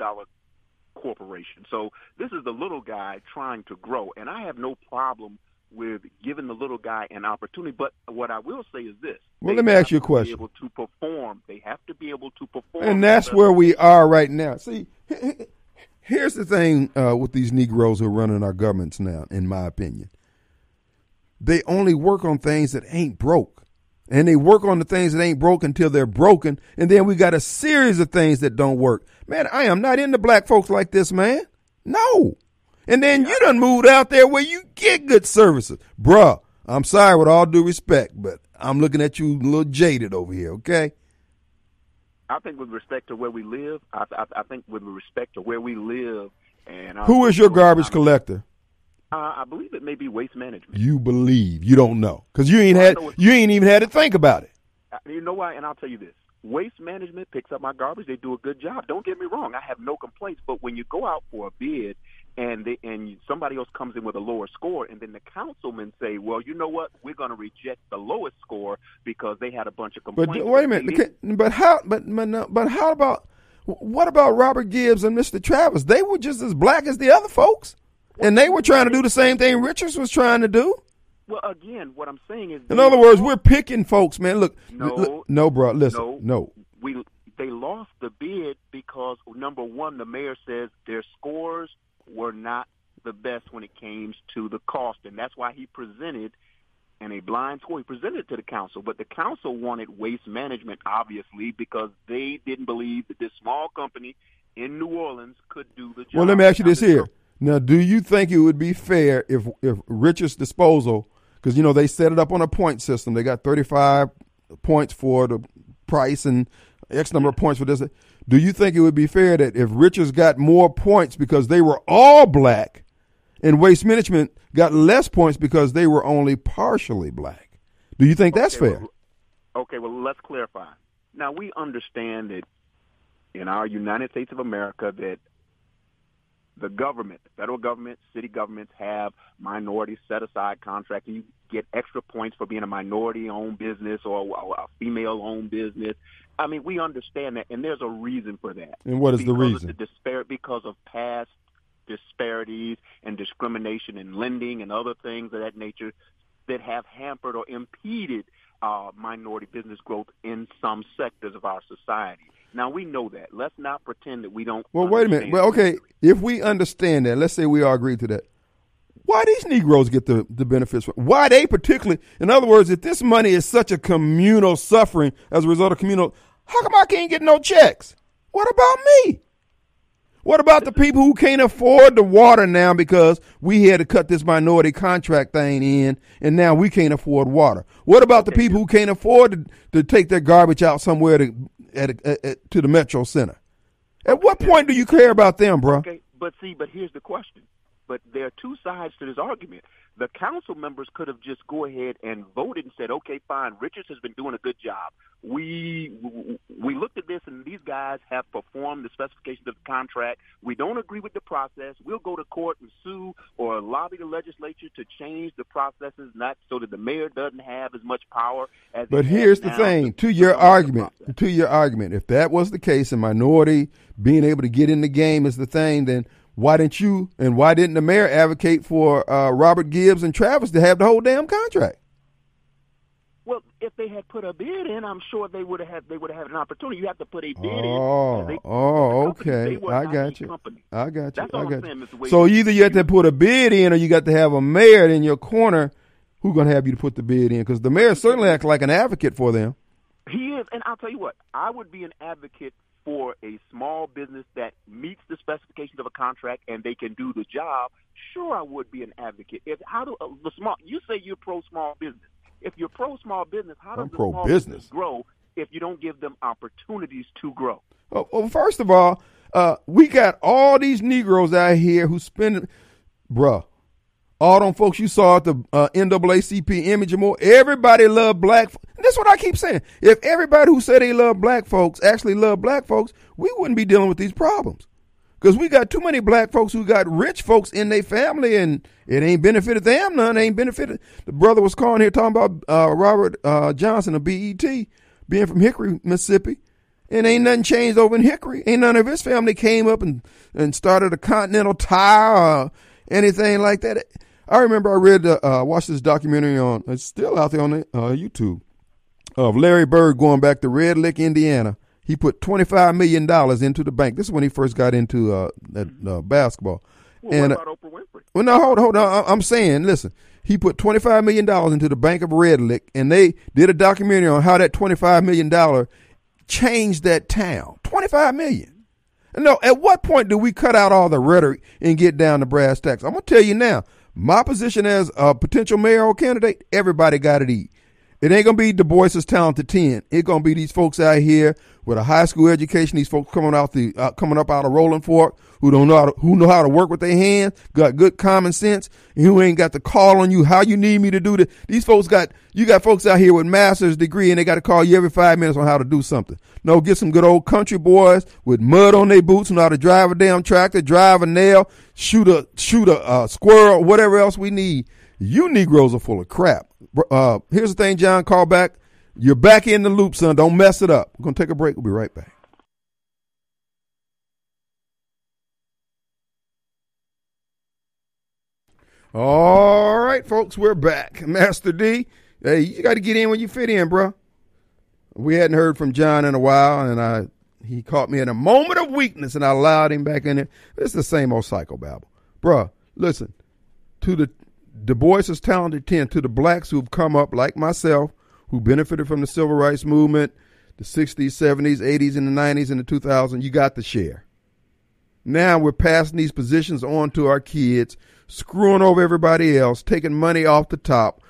corporation. So this is the little guy trying to grow, and I have no problem with giving the little guy an opportunity. But what I will say is this: well, let me ask you a question. Able to perform, they have to be able to perform, and that's where we are right now. See, here's the thing with these Negroes who are running our governments now. In my opinion, they only work on things that ain't broke, and they work on the things that ain't broke until they're broken, and then we got a series of things that don't work. Man, I am not into black folks like this, man. No. And then you done moved out there where you get good services. Bruh, I'm sorry, with all due respect, but I'm looking at you a little jaded over here, okay? I think with respect to where we live, I think with respect to where we live. And who is your garbage collector? I believe it may be Waste Management. You believe. You don't know. Because you ain't even had to think about it. You know why? And I'll tell you this. Waste Management picks up my garbage. They do a good job. Don't get me wrong. I have no complaints. But when you go out for a bid and somebody else comes in with a lower score, and then the councilmen say, well, you know what? We're going to reject the lowest score because they had a bunch of complaints. But wait a minute. But what about Robert Gibbs and Mr. Travis? They were just as black as the other folks. And they were trying to do the same thing Richards was trying to do. Well, again, what I'm saying is... In other words, we're picking folks, man. Look, no, bro, listen. They lost the bid because, number one, the mayor says their scores were not the best when it came to the cost, and that's why he presented in a blind score. He presented it to the council, but the council wanted Waste Management, obviously, because they didn't believe that this small company in New Orleans could do the job. Well, let me ask you this here. Now, do you think it would be fair if Richard's Disposal, because, you know, they set it up on a point system. They got 35 points for the price and X number of points for this. Do you think it would be fair that if Richards got more points because they were all black and Waste Management got less points because they were only partially black? Do you think that's fair? Well, let's clarify. Now, we understand that in our United States of America that the government, the federal government, city governments have minority set-aside contracts, and you get extra points for being a minority-owned business or a female-owned business. I mean, we understand that, and there's a reason for that. And what is the reason? Because of past disparities and discrimination in lending and other things of that nature that have hampered or impeded minority business growth in some sectors of our society. Now, we know that. Let's not pretend that we don't. Well, wait a minute. Well, okay, if we understand that, let's say we all agree to that. Why these Negroes get the benefits? Why they particularly? In other words, if this money is such a communal suffering as a result of communal, how come I can't get no checks? What about me? What about the people who can't afford the water now because we had to cut this minority contract thing in, and now we can't afford water? What about the people who can't afford to take their garbage out somewhere to the Metro Center? At what point do you care about them, bro? Okay, but here's the question. But there are two sides to this argument. The council members could have just go ahead and voted and said, okay, fine, Richards has been doing a good job. We looked at this, and these guys have performed the specifications of the contract. We don't agree with the process. We'll go to court and sue or lobby the legislature to change the processes, not so that the mayor doesn't have as much power as But here's the thing, to your argument, if that was the case and minority being able to get in the game is the thing, then why didn't you and why didn't the mayor advocate for Robert Gibbs and Travis to have the whole damn contract? Well, if they had put a bid in, I'm sure they would have had an opportunity. You have to put a bid in. I got you. That's all I'm saying, Mr. Wade. So either you have to put a bid in or you got to have a mayor in your corner who's going to have you to put the bid in, because the mayor certainly acts like an advocate for them. He is, and I'll tell you what, I would be an advocate for a small business that meets the specifications of a contract and they can do the job. Sure, I would be an advocate. You say you're pro-small business. If you're pro-small business, how does the small business grow if you don't give them opportunities to grow? Well, first of all, we got all these Negroes out here who spend, bruh, all them folks you saw at the NAACP Image and More, everybody love black folks. That's what I keep saying. If everybody who said they love black folks actually love black folks, we wouldn't be dealing with these problems, because we got too many black folks who got rich folks in their family, and it ain't benefited them none. It ain't benefited. The brother was calling here talking about Robert Johnson of BET being from Hickory, Mississippi. And ain't nothing changed over in Hickory. Ain't none of his family came up and started a Continental Tire or anything like that. I remember I watched this documentary on, it's still out there on the, YouTube, of Larry Bird going back to Red Lick, Indiana. He put $25 million into the bank. This is when he first got into basketball. Well, and, what about Oprah Winfrey? Well, no, hold on. I'm saying, listen, he put $25 million into the bank of Red Lick, and they did a documentary on how that $25 million changed that town. $25 million. No, at what point do we cut out all the rhetoric and get down to brass tacks? I'm going to tell you now. My position as a potential mayoral candidate, everybody got to eat. It ain't going to be Du Bois's Talented 10. It's going to be these folks out here with a high school education, these folks coming up out of Rolling Fork who know how to work with their hands, got good common sense, and who ain't got to call on you how you need me to do this. These folks got folks out here with master's degree, and they got to call you every 5 minutes on how to do something. No, get some good old country boys with mud on their boots who know how to drive a damn tractor, drive a nail, shoot a squirrel, whatever else we need. You Negroes are full of crap. Here's the thing, John, call back. You're back in the loop, son. Don't mess it up. We're going to take a break. We'll be right back. All right, folks, we're back. Master D, hey, you got to get in when you fit in, bro. We hadn't heard from John in a while, and he caught me in a moment of weakness, and I allowed him back in there. It's the same old psychobabble. Bruh, listen, to the boys is talented 10, to the blacks who've come up like myself, who benefited from the civil rights movement, the 60s, 70s, 80s, and the 90s, and the 2000s, you got the share. Now we're passing these positions on to our kids, screwing over everybody else, taking money off the top,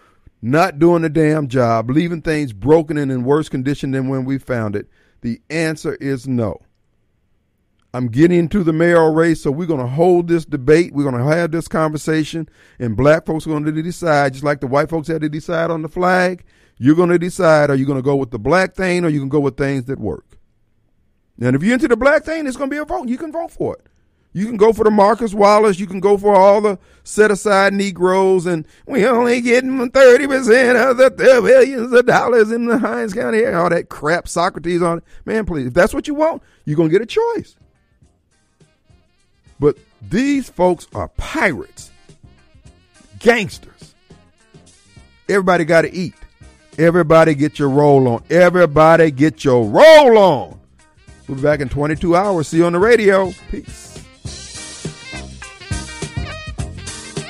not doing the damn job, leaving things broken and in worse condition than when we found it. The answer is no. I'm getting into the mayoral race, so we're going to hold this debate. We're going to have this conversation, and black folks are going to decide, just like the white folks had to decide on the flag. You're going to decide, are you going to go with the black thing, or you can go with things that work? And if you're into the black thing, it's going to be a vote. You can vote for it. You can go for the Marcus Wallace. You can go for all the set-aside Negroes, and we only getting 30% of the billions of dollars in the Hinds County area. All that crap, Socrates on it. Man, please, if that's what you want, you're going to get a choice. But these folks are pirates, gangsters. Everybody got to eat. Everybody get your roll on. Everybody get your roll on. We'll be back in 22 hours. See you on the radio. Peace.